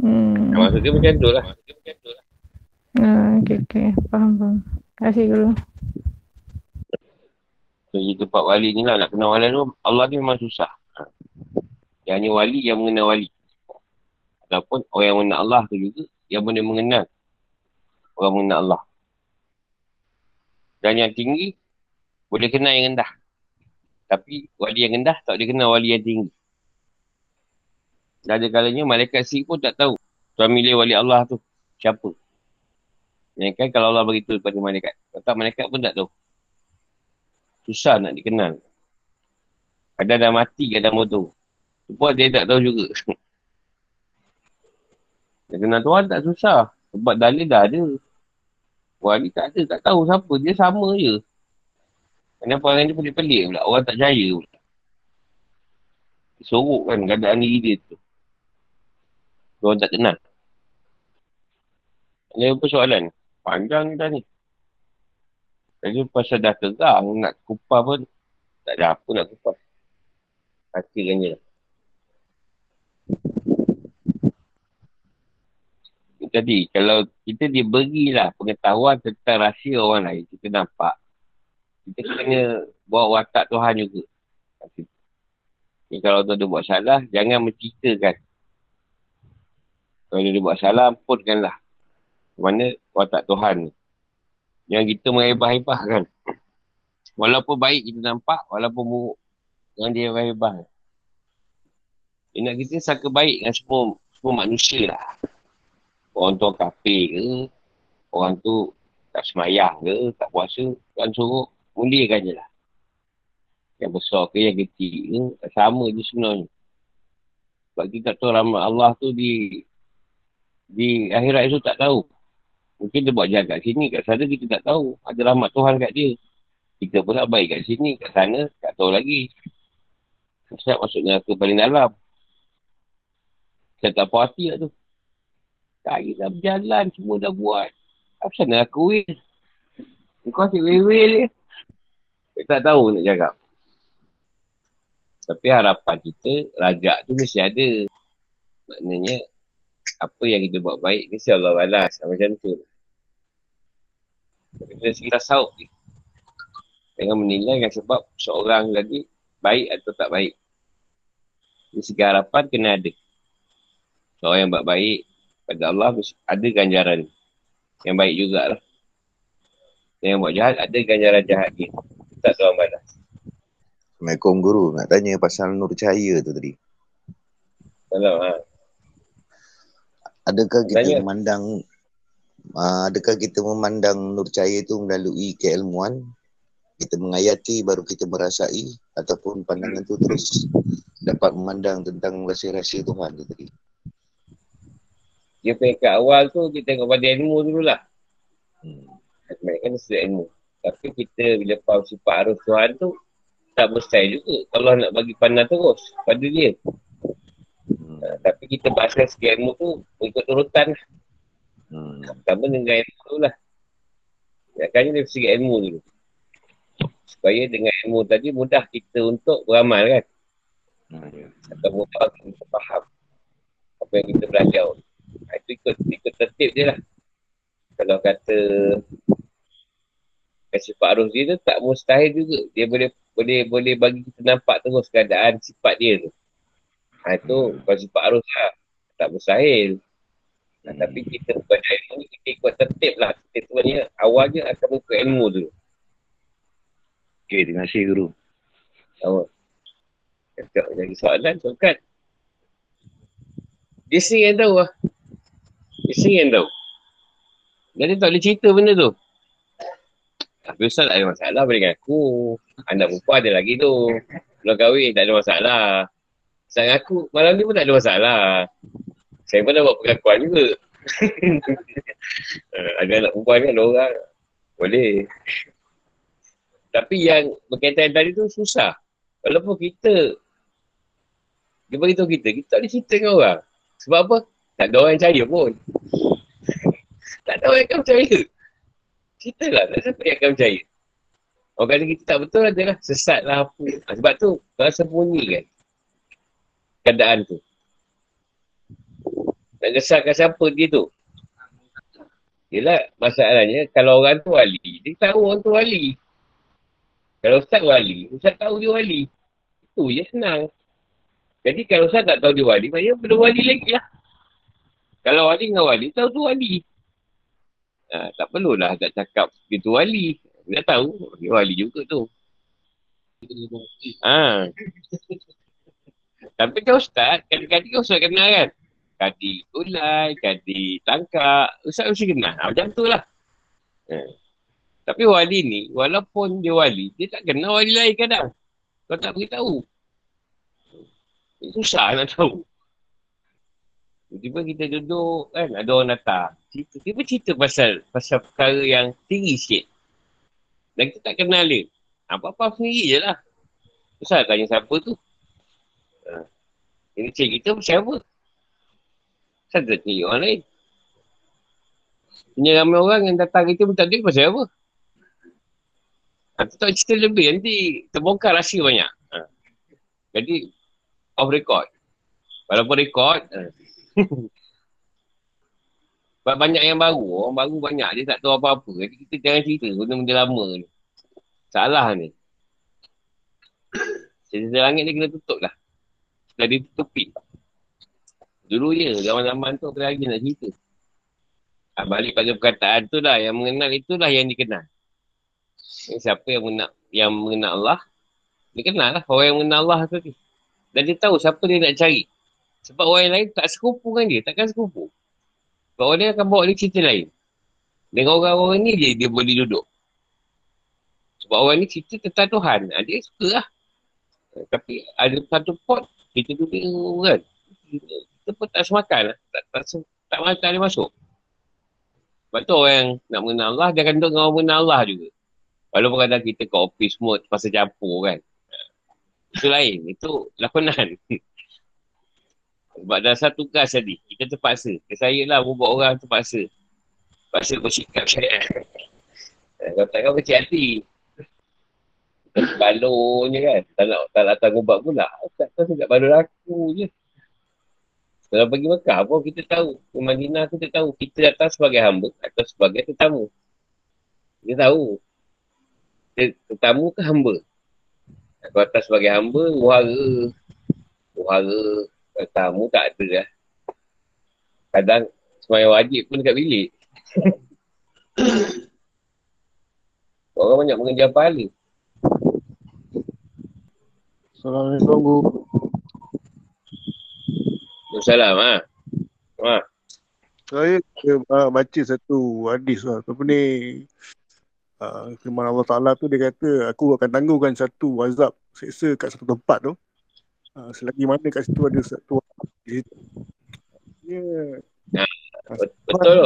Hmm. Nah, maksud dia macam tu lah. Maksud dia macam tu lah. Haa, okey, okey. Faham, faham. Terima kasih Guru. So, kita Pak Wali ni lah, nak kenal wali tu, Allah ni memang susah. Yang hanya wali yang mengenal wali. Ataupun orang yang mengenal Allah tu juga yang boleh mengenal orang mengenal Allah. Dan yang tinggi boleh kenal yang rendah. Tapi wali yang rendah tak boleh kenal wali yang tinggi. Dan ada kalanya malaikat sendiri pun tak tahu tuan milik wali Allah tu siapa. Malaikat kalau Allah beritahu kepada malaikat. Kalau tak malaikat pun tak tahu. Susah nak dikenal. Kadang dah mati, kadang bodoh. Tu pun dia tak tahu juga. Dia kenal Tuhan tak susah. Sebab dalil dah ada. Orang ni tak ada, tak tahu siapa. Dia sama je. Kenapa orang ni pelik-pelik pula. Orang tak percaya pula. Sorok kan keadaan diri dia tu. Orang tak kenal. Ada apa soalan? Panjang kita ni. Lagi pasal dah terang, nak kupas pun. Tak ada apa nak kupas. Hasilkan je lah. Tadi, kalau kita diberilah pengetahuan tentang rahsia orang lain, kita nampak. Kita kena buat watak Tuhan juga. Jadi, kalau tuan dia buat salah, jangan menceritakan. Kalau dia buat salah, ampunkanlah. Mana watak Tuhan ni. Yang kita menghebah-hebahkan. Walaupun baik kita nampak, walaupun buruk. Yang dia hebah-hebah. Dia nak kita sangka baik dengan semua, semua manusia lah. Orang tu kafir ke, orang tu tak semayang ke, tak puasa, Tuhan suruh muliakan je lah. Yang besar ke, yang kecil ke, tak sama je sebenarnya. Sebab kita tak tahu rahmat Allah tu di di akhirat itu tak tahu. Mungkin dia buat jahat kat sini, kat sana kita tak tahu. Ada rahmat Tuhan kat dia. Kita pula baik kat sini, kat sana tak tahu lagi. Siap masuk neraka paling dalam. Saya tak puas hati lah tu. Kali dah berjalan, semua dah buat. Apa sana aku wil? Kau asyik wil-wil je. Dia tak tahu nak cakap. Tapi harapan kita, rajak tu mesti ada. Maknanya, apa yang kita buat baik, mesti Allah balas. Macam tu. Kita sekitar sahut ni. Jangan menilai dengan sebab seorang lagi baik atau tak baik. Di segi harapan, kena ada. Seorang yang buat baik, pada Allah ada ganjaran yang baik jugalah. Yang buat jahat ada ganjaran jahat dia. Tak tahu mana. Assalamualaikum Guru. Nak tanya pasal nur cahaya tu tadi. Salam. Ha. Adakah kita tanya. memandang uh, adakah kita memandang nur cahaya tu melalui keilmuan? Kita menghayati baru kita merasai ataupun pandangan tu terus dapat memandang tentang rahsia-rahsia Tuhan tu tadi. Dia peringkat awal tu, kita tengok pada ilmu dululah. Mereka ni sudah ilmu. Tapi kita bila faham sifat arus Tuhan tu, tak berstyle juga. Allah nak bagi pandang terus pada dia. Hmm. Ha, tapi kita bahaskan segi ilmu tu, ikut urutan lah. Hmm. Pertama dengan ilmu tu lah. Nakanya dari segi ilmu dulu. Supaya dengan ilmu tadi mudah kita untuk beramal kan. Hmm. Atau mudah kita faham apa yang kita belajar. Itu ikut, ikut tertib je lah. Kalau kata sifat arus dia tu tak mustahil juga. Dia boleh boleh boleh bagi kita nampak terus keadaan sifat dia tu. Ha, itu bukan sifat arus lah. Tak mustahil. Nah, tapi kita bukan ilmu ni, kita ikut tertib lah. Kita sebenarnya awalnya akan ikut ilmu dulu. Okay, terima kasih Guru. Sama. Cakap lagi soalan, sokat. Dia sendiri yang tahu lah. Dia sendiri yang tahu. Dan dia tak boleh cerita benda tu. Tapi Ustaz tak ada masalah dengan aku. Anak perempuan ada lagi tu. Belum kahwin tak ada masalah. Ustaz aku malam ni pun tak ada masalah. Saya pun dah buat pengakuan juga. Ada anak perempuan kan ada orang. Boleh. Tapi yang berkaitan tadi tu susah. Walaupun kita. Dia beritahu kita. Kita tak boleh cerita dengan orang. Sebab apa? Tak ada orang yang percaya pun. Tak ada orang yang akan percaya. Cerita lah. Tak siapa yang akan percaya. Orang kata kita tak betul adalah sesat lah apa. Sebab tu, kalau sembunyi kan. Keadaan tu. Nak kesalkan siapa dia tu. Yelah, masalahnya kalau orang tu wali, dia tahu orang tu wali. Kalau Ustaz wali, Ustaz tahu dia wali. Itu je senang. Jadi kalau saya tak tahu dia wali, maknanya belum wali lagi lah. Kalau wali dengan wali, tahu tu wali. Ha, tak perlulah tak cakap dia tu wali. Dia tahu, dia wali juga tu. Ha. Tapi kalau Ustaz, kadi-kadi kau Ustaz kenal kan? Kadi ulai, kadi tangkak, Ustaz mesti kenal. Ha, macam tu lah. Ha. Tapi wali ni, walaupun dia wali, dia tak kenal wali lain kadang. Kau tak beritahu. Susah nak tahu. Tiba-tiba kita duduk kan, ada orang datang. Tiba-tiba cerita pasal pasal perkara yang tinggi sikit. Dan kita tak kenal dia. Apa-apa sendiri je lah. Susah tanya siapa tu. Ha. Ini cik kita pasal apa? Saya tak cari orang lain. Punya ramai orang yang datang kita minta duit pasal apa? Aku ha, tak cerita lebih. Nanti terbongkar rahsia banyak. Ha. Jadi, off record. Walaupun record. Ha. Sebab banyak yang baru. Orang baru banyak. Dia tak tahu apa-apa. Jadi kita jangan cerita benda-benda lama ni. Salah ni. Cerita langit ni kena tutup lah. Dah ditutupi. Dulu je. Zaman-zaman tu lagi nak cerita. Ha, balik pada perkataan tu lah. Yang mengenal itulah yang dikenal. Siapa yang mengenal, yang mengenal Allah, dia kenal lah orang yang mengenal Allah tu. Dan dia tahu siapa dia nak cari. Sebab orang lain tak sekupu kan dia. Takkan sekupu. Sebab orang lain akan bawa dia cerita lain. Dengan orang-orang ni je dia boleh duduk. Sebab orang ni cerita tentang Tuhan. Dia suka lah. Tapi ada satu pot kita duduk kan. Kita pun tak semakan lah. Tak, tak, tak, tak, tak ada masuk. Sebab tu orang yang nak mengenal Allah, dia akan duduk dengan orang mengenal Allah juga. Walaupun kadang kita kat office semua terpaksa campur kan. Itu lain. Itu lakonan. Sebab dasar tugas tadi. Kita terpaksa. Saya lah buat orang terpaksa. Terpaksa bersikap syariah. Kalau takkan bercik hati. Balon je kan. Tak nak tak atas ubat pula. Tak tahu saya nak balon aku je. Kalau pergi Mekah pun kita tahu. Ke Madinah kita tahu. Kita datang sebagai hamba atau sebagai tetamu. Kita tahu. Tetamu ke hamba? Kalau atas sebagai hamba, uhara. Uhara. Tamu tak ada lah. Kadang semayang wajib pun dekat bilik. Orang banyak mengejar pahala. Assalamualaikum. Assalamualaikum. Ha? Ha? Saya uh, baca satu hadis lah. Apa ni? Uh, firman Allah Ta'ala tu dia kata, aku akan tangguhkan satu azab seksa kat satu tempat tu. Uh, selagi mana kat situ ada satu di situ. Ya. Yeah. Betul.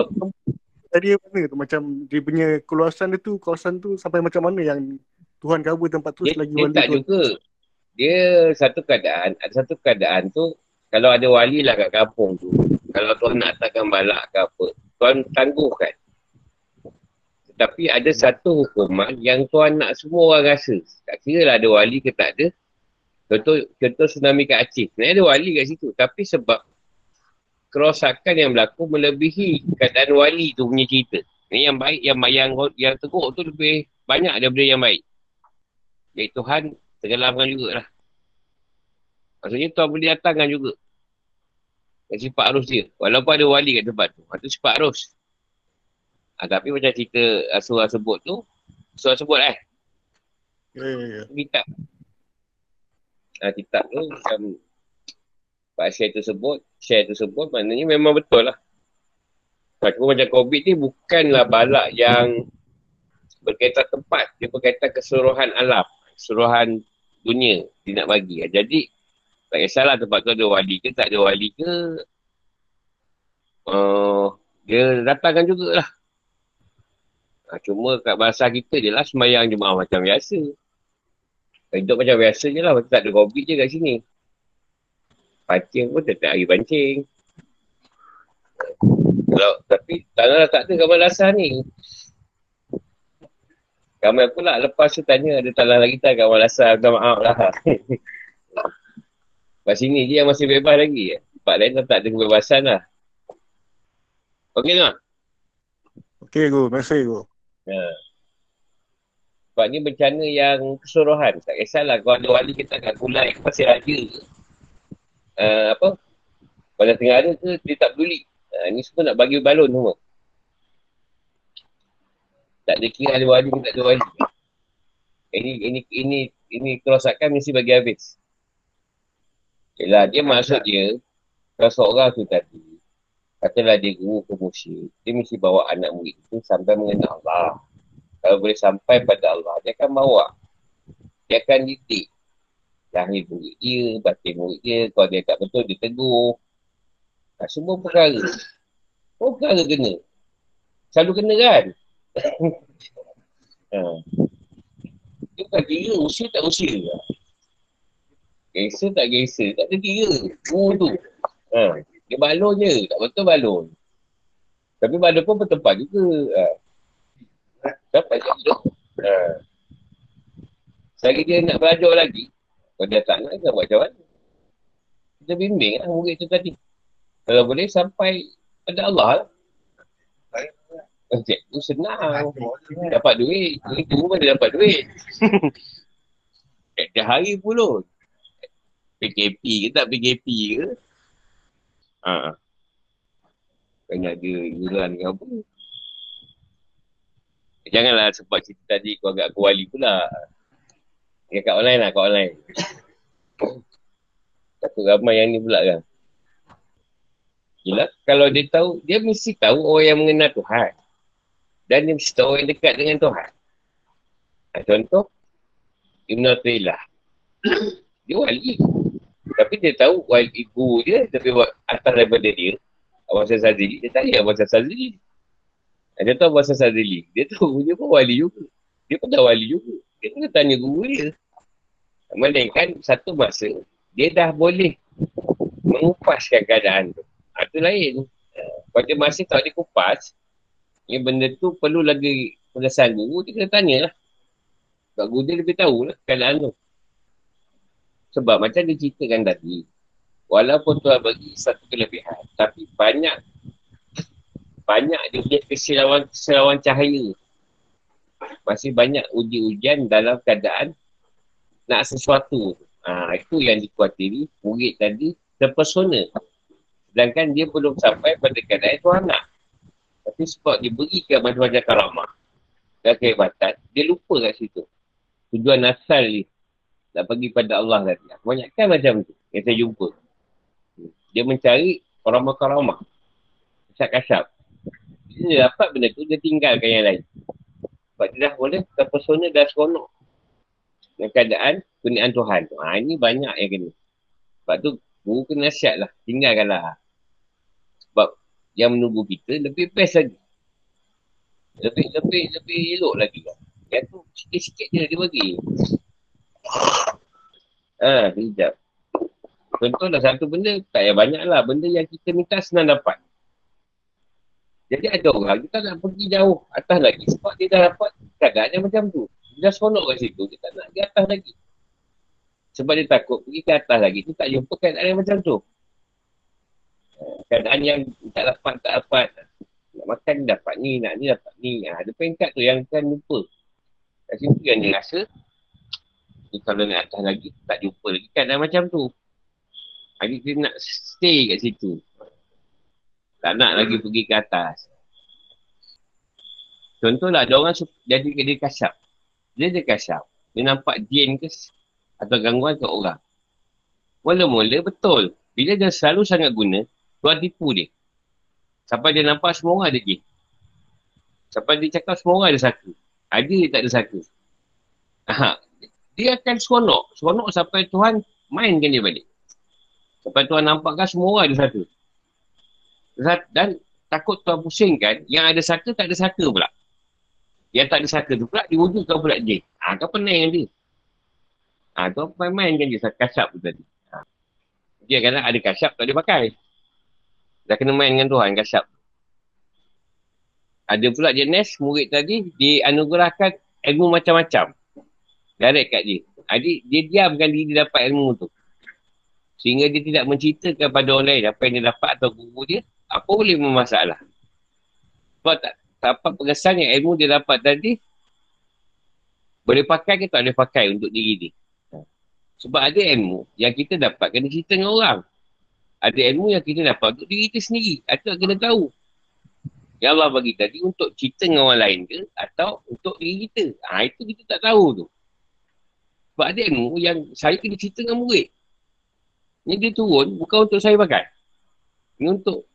Tadi mana tu macam dia punya keluasan dia tu, kawasan tu sampai macam mana yang Tuhan cover tempat tu dia, selagi dia wali tak tu. Juga. Dia satu keadaan, ada satu keadaan tu kalau ada wali lah kat kampung tu. Kalau Tuhan nak takkan balak ke apa, Tuhan tangguhkan. Tetapi ada satu hukuman yang Tuhan nak semua orang rasa. Tak kira lah ada wali ke tak ada. Contoh, contoh tsunami kat Aceh. Sebenarnya ada wali kat situ. Tapi sebab kerosakan yang berlaku melebihi keadaan wali tu punya cerita. Ini yang baik, yang yang, yang teruk tu lebih banyak daripada yang baik. Jadi Tuhan tenggelamkan jugalah. Maksudnya Tuhan boleh datangkan juga. Dan sifat arus dia. Walaupun ada wali kat tempat tu. Itu sifat arus. Ha, tapi macam cerita surah sebut tu. Surah sebut eh. Ya, ya, ya. Kita. Ha, kitab tu macam Pak Syekh tu sebut, Syekh tu sebut maknanya memang betul lah. Cuma macam COVID ni bukanlah balak yang berkaitan tempat. Dia berkaitan keseluruhan alam, keseluruhan dunia dia nak bagi. Jadi tak kisahlah tempat tu ada wali ke tak ada wali ke. Uh, dia datangkan jugalah. Ha, cuma kat bahasa kita je lah semayang jemaah macam biasa. Hidup macam biasa je lah. Macam tak ada COVID je kat sini. Pancing pun tetap hari pancing. Kalau, tapi tanah tak ada gambar dasar ni. Gambar pula lepas tu tanya ada tanah lagi tak gambar dasar. Minta maaf lah. Kat sini je yang masih bebas lagi. Tempat lain tak ada kebebasan lah. Okey tak? Okey go. Masih go. Ya. Sebab ni bencana yang keseluruhan. Tak kisahlah kalau ada wali kita kat Kulai ke Pasir Raja ke. Uh, apa? Pada Tenggara ke dia tak peduli. Uh, ni semua nak bagi balon semua. Tak ada kira ada wali ke tak ada wali. Ini, ini, ini, ini kerosakan mesti bagi habis. Yelah dia maksud dia, kalau seorang tu tadi, katalah dia guru ke musyrik, dia mesti bawa anak murid tu sampai mengenal Allah. Kalau boleh sampai pada Allah, dia akan bawa. Dia akan didik. Lahir murid dia, batin murid dia. Kalau dia tak betul, dia tegur. Nah, semua perkara. Oh, perkara kena. Selalu kena kan? Haa. Dia bukan kira, usia tak usia lah. Gesa tak gesa, tak ada kira. Oh tu. Haa. Dia balon je, tak betul balon. Tapi balon pun bertempat juga. Haa. Sampai tu. Haa. Selagi dia nak belajar lagi, kalau dia tak nak, dia buat macam mana? Kita bimbing lah murid tu tadi. Kalau boleh sampai pada Allah lah. Encik tu senang. Dapat duit. Duit tu mana dapat duit. Dah hari pulun. P K P ke tak P K P ke? Haa. Kena ada hiburan ke apa. Janganlah sebab cerita tadi kau agak aku wali pula. Ya kat online lah, kat online. Takut ramai yang ni pula kan. Yelah, kalau dia tahu, dia mesti tahu orang yang mengenal Tuhan. Dan dia mesti tahu orang yang dekat dengan Tuhan. Nah, contoh, Ibn Atrillah. Dia wali. Tapi dia tahu wali guru dia, tapi atas daripada dia, Abang Sazili, dia tak ada Abang Sazili. Nah, dia tahu Abang Sazili. Dia tahu dia pun wali juga. Dia pun dah wali juga. Dia pun tanya guru dia. Melainkan satu masa, dia dah boleh mengupaskan keadaan tu. Ha, tu lain. Pada masa kalau dia kupas, ni benda tu perlu lagi pengesan guru, dia kena tanyalah. Sebab guru dia lebih tahulah keadaan tu. Sebab macam dia ceritakan tadi, walaupun Tuhan bagi satu kelebihan, tapi banyak, banyak dia punya kesilauan cahaya. Masih banyak uji-ujian dalam keadaan nak sesuatu. Ha, itu yang dikuatiri, murid tadi terpesona. Sedangkan dia belum sampai pada keadaan Tuhan nak. Tapi sebab dia berikan macam-macam karamah dan kehebatan, dia lupa kat situ. Tujuan asal dia. Nak pergi pada Allah tadi. Banyakkan macam tu yang saya jumpa. Dia mencari karamah-karamah. Kasap-kasap. Dia dapat benda tu, dia tinggalkan yang lain. Sebab dia dah boleh terpesona dan seronok. Dan keadaan kurniaan Tuhan. Ha, ini banyak yang kena. Sebab tu, guru kena nasihat lah. Tinggalkanlah. Sebab yang menunggu kita lebih best lagi. Lebih, lebih, lebih elok lagi lah. Yang tu sikit-sikit je dia bagi. Haa, sekejap. Contohlah satu benda, tak payah banyak lah. Benda yang kita minta senang dapat. Jadi ada orang, kita nak pergi jauh atas lagi. Sebab dia dah dapat keadaan yang macam tu. Dia dah seronok kat situ, dia tak nak pergi atas lagi. Sebab dia takut pergi ke atas lagi. Dia tak jumpa keadaan yang macam tu. Keadaan yang tak dapat, tak dapat. Nak makan ni dapat ni, nak ni dapat ni. Ha, ada peringkat tu yang kan lupa. Kat situ yang dia rasa, dia kalau nak atas lagi, tak jumpa lagi keadaan macam tu. Jadi dia nak stay kat situ. Tak nak lagi pergi ke atas. Contohlah ada orang jadi dia kasap. Dia dia kasap. Dia nampak jin ke atau gangguan ke orang. Mula-mula betul. Bila dia selalu sangat guna, Tuhan tipu dia. Sampai dia nampak semua orang ada jin. Sampai dia cakap semua orang ada saka. Ada dia tak ada saka. Aha. Dia akan seronok. Seronok sampai Tuhan mainkan dia balik. Sampai Tuhan nampakkan semua orang ada saka. Dan takut Tuhan pusingkan, yang ada saka tak ada saka pula. Yang tak ada saka tu pula, diwujudkan pula jin. Ha, kau pening dia. Ha, tu apa main-main kan dia kasap tu tadi. Ha. Dia kadang ada kasap tak boleh pakai. Dah kena main dengan Tuhan kasap. Ada pula jenis murid tadi dianugerahkan ilmu macam-macam. Direct kat dia. Jadi dia diamkan diri dia dapat ilmu tu. Sehingga dia tidak menceritakan pada orang lain apa yang dia dapat atau guru dia. Apa boleh bermasalah. Sebab tak, tak apa pengesan yang ilmu dia dapat tadi boleh pakai ke tak boleh pakai untuk diri dia. Sebab ada ilmu yang kita dapat kena cerita dengan orang. Ada ilmu yang kita dapat untuk diri kita sendiri. Atau kena tahu. Yang Allah bagi tadi untuk cerita dengan orang lain ke atau untuk diri kita. Ha, itu kita tak tahu tu. Sebab ada ilmu yang saya kena cerita dengan murid. Ini dia turun bukan untuk saya pakai. Ini untuk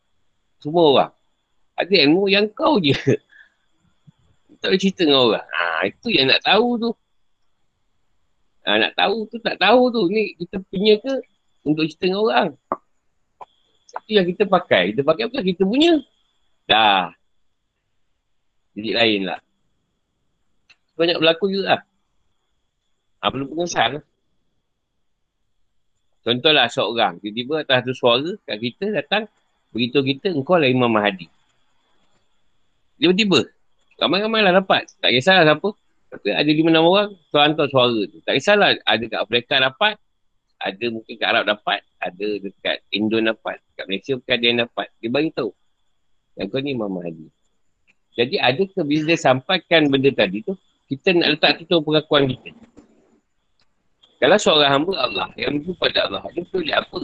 semua orang. Ada ilmu yang kau je. tak boleh cerita dengan orang. Ha, itu yang nak tahu tu. Ha, nak tahu tu, tak tahu tu. Ni kita punya ke untuk cerita dengan orang? Itu yang kita pakai. Kita pakai bukan kita punya. Dah. Jadi lain lah. Banyak berlaku juga lah. Ha, perlu pengesan lah. Contohlah seorang. Tiba-tiba atas tu suara kat kita datang. Beritahu kita, engkau lah Imam Mahdi. Tiba-tiba. Ramai-ramai lah dapat. Tak kisahlah siapa. Ada lima enam orang, tu hantar suara tu. Tak kisahlah ada kat Afrika dapat, ada mungkin kat Arab dapat, ada dekat Indon dapat, kat Malaysia bukan ada yang dapat. Dia bagi tahu. Yang kau ni Imam Mahdi. Jadi ada ke bila dia sampaikan benda tadi tu, kita nak letak tutup pengakuan kita. Kalau seorang hamba Allah, yang itu pada Allah, dia boleh apa?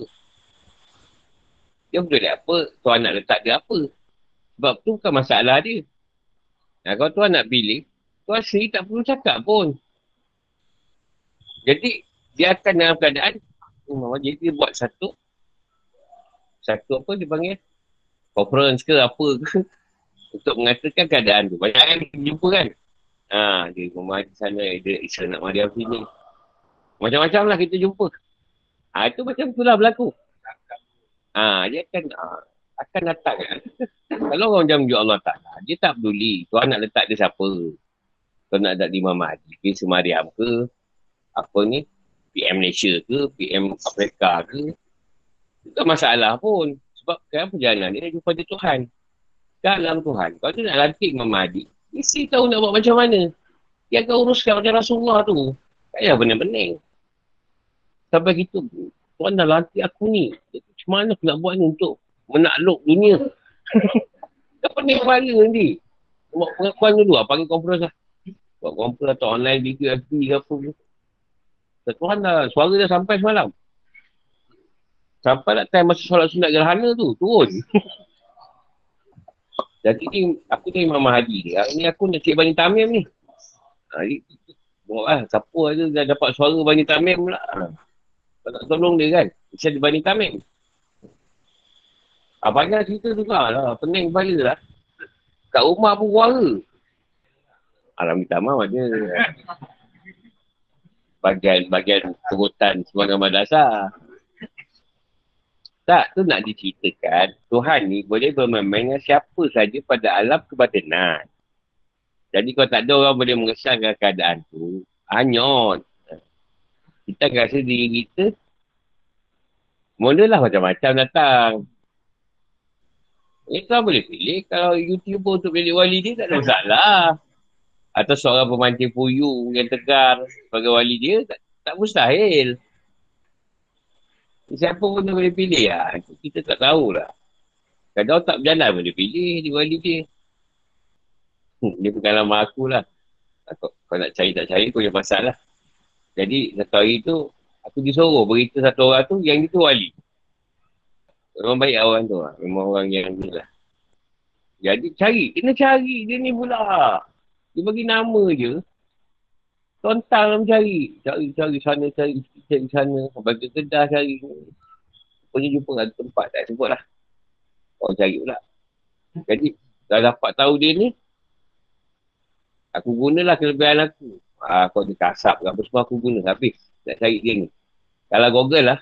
Dia boleh apa? Tuan nak letak dia apa? Sebab tu bukan masalah dia. Nah, kalau tuan nak pilih, tuan sendiri tak perlu cakap pun. Jadi, dia akan dalam keadaan, um, jadi dia buat satu, satu apa dia panggil, conference ke apa ke, untuk mengatakan keadaan tu. Banyak kan jumpa kan? Haa, dia memahami sana, dia Isra nak Mariam sini. Macam-macam lah kita jumpa. Haa, itu macam itulah berlaku. Haa, dia akan, aa, akan datang kan? Kalau orang macam Ya Allah Ta'ala, dia tak peduli. Tuan nak letak dia siapa. Tuan nak letak di Imam Mahdi ke, Semariam ke, apa ni, P M Malaysia ke, P M Afrika ke. Bukan masalah pun. Sebab sekarang perjalanan dia jumpa dia Tuhan. Dalam Tuhan. Kalau tu nak lantik Imam Mahdi, isi tahu nak buat macam mana. Dia akan uruskan macam Rasulullah tu. Tak payah benar-benar. Sampai gitu, Tuhan dah lantik aku ni. Jadi macam mana aku nak buat ni untuk menakluk dunia? Dah pening kepala nanti. Buat pengakuan dulu lah. Panggil konferens lah. Buat konferens atau online video F B ke apa tu. Tuhan dah, suara dah sampai semalam. Sampai nak time masa solat sunat gerhana tu. Turun. Jadi ni, aku ni Imam Mahdi. Ni aku nak cik Bani Tamim ni. Ha, ni, buat lah. Siapa ada dah dapat suara Bani Tamim pula. Ha, tak tolong dia kan. Macam dia Bani Tamim. Ha, banyak cerita tu lah. Pening kepala lah. Kat rumah pun suara. Alhamdulillah maaf ada. Bagian-bagian kerutan sebagai madrasah. Tak, tu nak diceritakan, Tuhan ni boleh bermain dengan siapa saja pada alam kebatinan. Jadi kalau tak ada orang boleh mengesahkan keadaan tu, hanyut. Kita rasa diri kita, mulalah macam-macam datang. Eh, tak boleh pilih. Kalau YouTuber untuk pilih wali dia, tak ada masalah. Atau seorang pemancing puyuh yang tegar sebagai wali dia, tak, tak mustahil. Siapa pun dia boleh pilih lah. Kita tak tahulah. Kadang-kadang tak berjalan boleh pilih di wali dia. Hmm, dia pengalaman akulah. Aku, kau nak cari tak cari, kau punya pasal lah. Jadi, satu hari tu, aku disuruh berita satu orang tu, yang dia tu wali. Memang baik orang tu lah. Memang orang yang ni lah. Jadi, cari. Kena cari. Dia ni pula. Dia bagi nama je. Tontang lah mencari. Cari-cari sana, cari cari sana. Bagi kedah cari. Punya jumpa kat tempat tak sebut lah. Orang cari pula. Jadi dah dapat tahu dia ni. Aku gunalah kelebihan aku. Ah, kau ada kasap ke apa semua aku guna. Habis nak cari dia ni. Kalau Google lah.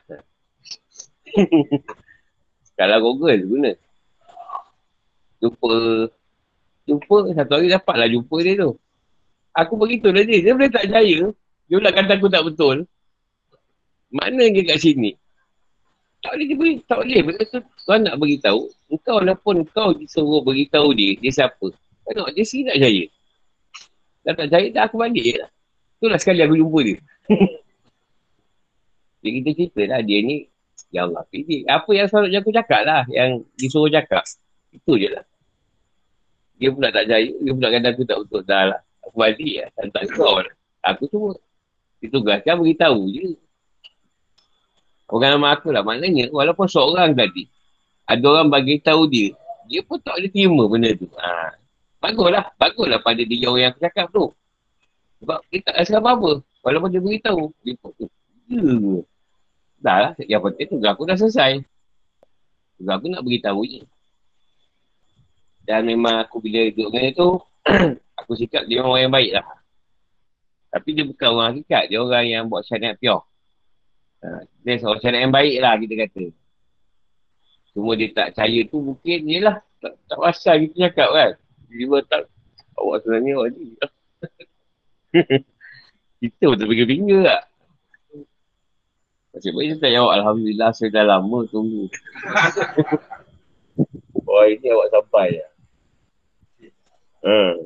Kalau Google guna. Jumpa. Jumpa satu hari dapatlah jumpa dia tu. Aku beritahu lah dia. Dia boleh tak jaya. Dia pula kata aku tak betul. Maknanya kat sini. Tak boleh diberi. Tak boleh. Benda tu tuan nak beritahu. Engkau lah pun kau disuruh beritahu dia. Dia siapa. Tengok dia sini tak jaya. Dah tak jaya dah aku balik je lah. Itulah sekali aku jumpa dia. Jadi kita cerita lah dia ni. Ya Allah. Apa yang selalu aku cakap lah. Yang disuruh cakap. Itu je lah. Dia pula tak jaya. Dia pula kata aku tak betul. Dah lah. Aku balik lah. Tak tak kau lah. Aku cuma ditugaskan beritahu je. Orang nama aku lah. Maknanya walaupun seorang tadi. Ada orang bagi tahu dia. Dia pun tak boleh terima benda tu. Ha. Baguslah. Baguslah pada dia orang yang aku cakap tu. Sebab dia tak rasa apa-apa. Walaupun dia beritahu. Dia pun tu. Ya. Dah lah. Yang penting tugas aku dah selesai. Tugas aku nak beritahu je. Dan memang aku bila duduk dengan dia tu. aku sikap dia orang yang baik lah. Tapi dia bukan orang hakikat. Dia orang yang buat syariat pure. Ha, dia seorang syariat yang baik lah kita kata. Cuma dia tak percaya tu mungkin ni lah. Tak, tak pasal kita cakap kan. Dia tak, awak sebenarnya awak ni. Kita pun tak pinggir-pinggir tak. Masih baik saya tak jawab. Alhamdulillah saya dah lama tunggu. Oh ini awak sampai lah. Hmm.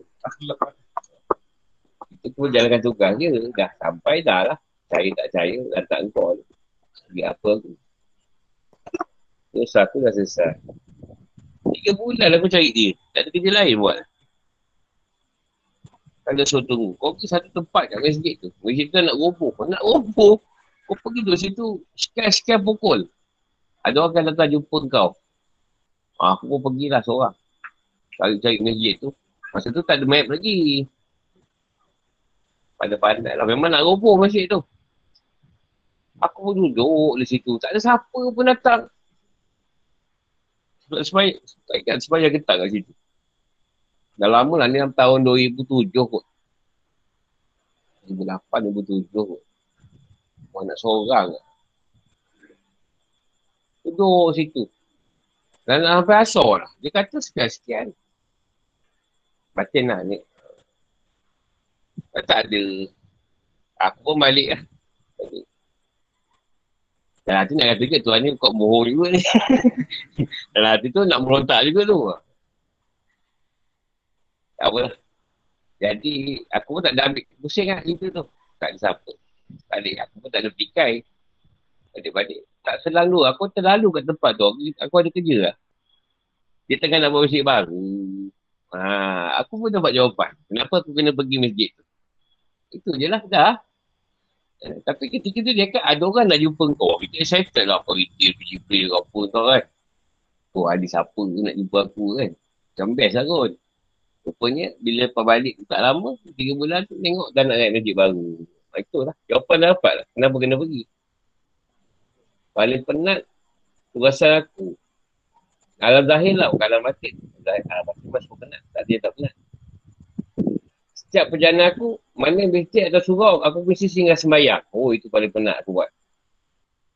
Kita pun jalankan tugas je. Dah sampai dah lah. Saya tak percaya. Dah tak engkau. Bagi apa aku. Dosa aku dah selesai. Tiga bulan aku cari dia. Tak ada kerja lain buat. Kalau suruh tunggu. Kau pergi satu tempat kat masjid tu. Masjid tu nak roboh. Kau nak roboh. Kau pergi duduk situ. Sekian-sekian pukul. Ada orang akan datang jumpa kau. Ah, aku pun pergilah seorang. Cari-cari masjid tu. Masa tu tak ada map lagi. Pandai-pandai lah. Memang nak roboh masjid tu. Aku pun duduk di situ. Tak ada siapa pun datang. Sebab sebaik, tak ingat sebaik yang ketak kat situ. Dah lama lah ni tahun dua ribu tujuh kot. dua ribu lapan, dua ribu tujuh kot. Orang nak seorang lah. Duduk situ. Dan nak sampai asal lah. Dia kata sekian-sekian. Batin lah ni. Tak, tak ada. Aku pun balik lah. Balik. Dan hati nak kata ke, Tuhan ni kau bohong juga ni. Dan hati tu nak merontak juga tu. Tak apa lah. Jadi, aku pun tak ada ambil pusing lah cerita tu. Tak ada siapa. Balik, aku pun tak ada petikai. Balik-balik. Tak selalu. Aku terlalu kat tempat tu. Aku ada kerja lah. Dia tengah nak buat masjid baru. Ha, aku pun dapat jawapan. Kenapa aku kena pergi masjid tu? Itu je lah dah. Eh, tapi ketika tu dia kata ada orang nak jumpa kau. Kita excited lah apa retail, P G P ke apa tau kan. Oh ada siapa nak jumpa aku kan. Macam best lah kot. Rupanya bila balik tu tak lama, tiga bulan tu tengok dah nak naik masjid baru. Itulah. Jawapan dah dapat lah. Kenapa kena pergi? Paling penat tu rasa aku. Alam zahir lah. Bukan alam batin. Alam batin masuk penat. Tak dia tak penat. Setiap perjalanan aku, mana masjid atau surau, aku mesti singgah sembahyang. Oh, itu paling penat aku buat.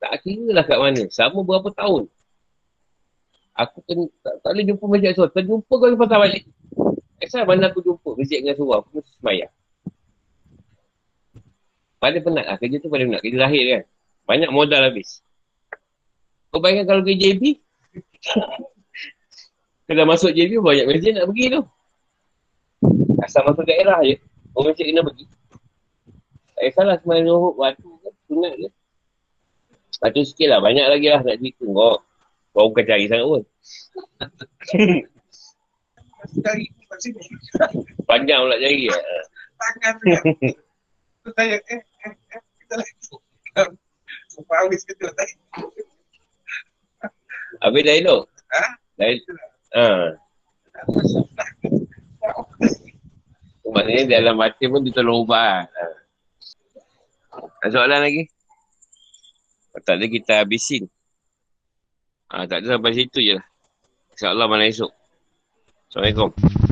Tak kira lah kat mana. Sama berapa tahun. Aku ten, tak, tak boleh jumpa masjid surau. Terjumpa kau lepas tak balik. Asal mana aku jumpa masjid dengan surau, aku mesti sembahyang. Paling penat lah. Kerja tu paling penat. Kerja lahir kan. Banyak modal habis. Kau bayangkan kalau pergi J B. Kau dah masuk J B, banyak masjid nak pergi tu. Asal masuk daerah je. Orang cik kena pergi. Tak kisahlah semalam Zuhur. Waktu ke. Sunat ke. Waktu sikit lah. Banyak lagi lah nak cerita. Kau. Kau bukan cari sangat pun. Panjang pula cari lah. Tangan pula. Kau tanya. Eh. Eh. Eh. Kita lagi. Sumpah habis kita tanya. Habis dah elok. Ha? Dah elok. Haa. Maksudnya dalam batin pun dia tolong ubah. Ada soalan lagi? Kalau tak ada kita habisin. Ha, tak ada sampai situ je lah. InsyaAllah malam esok. Assalamualaikum.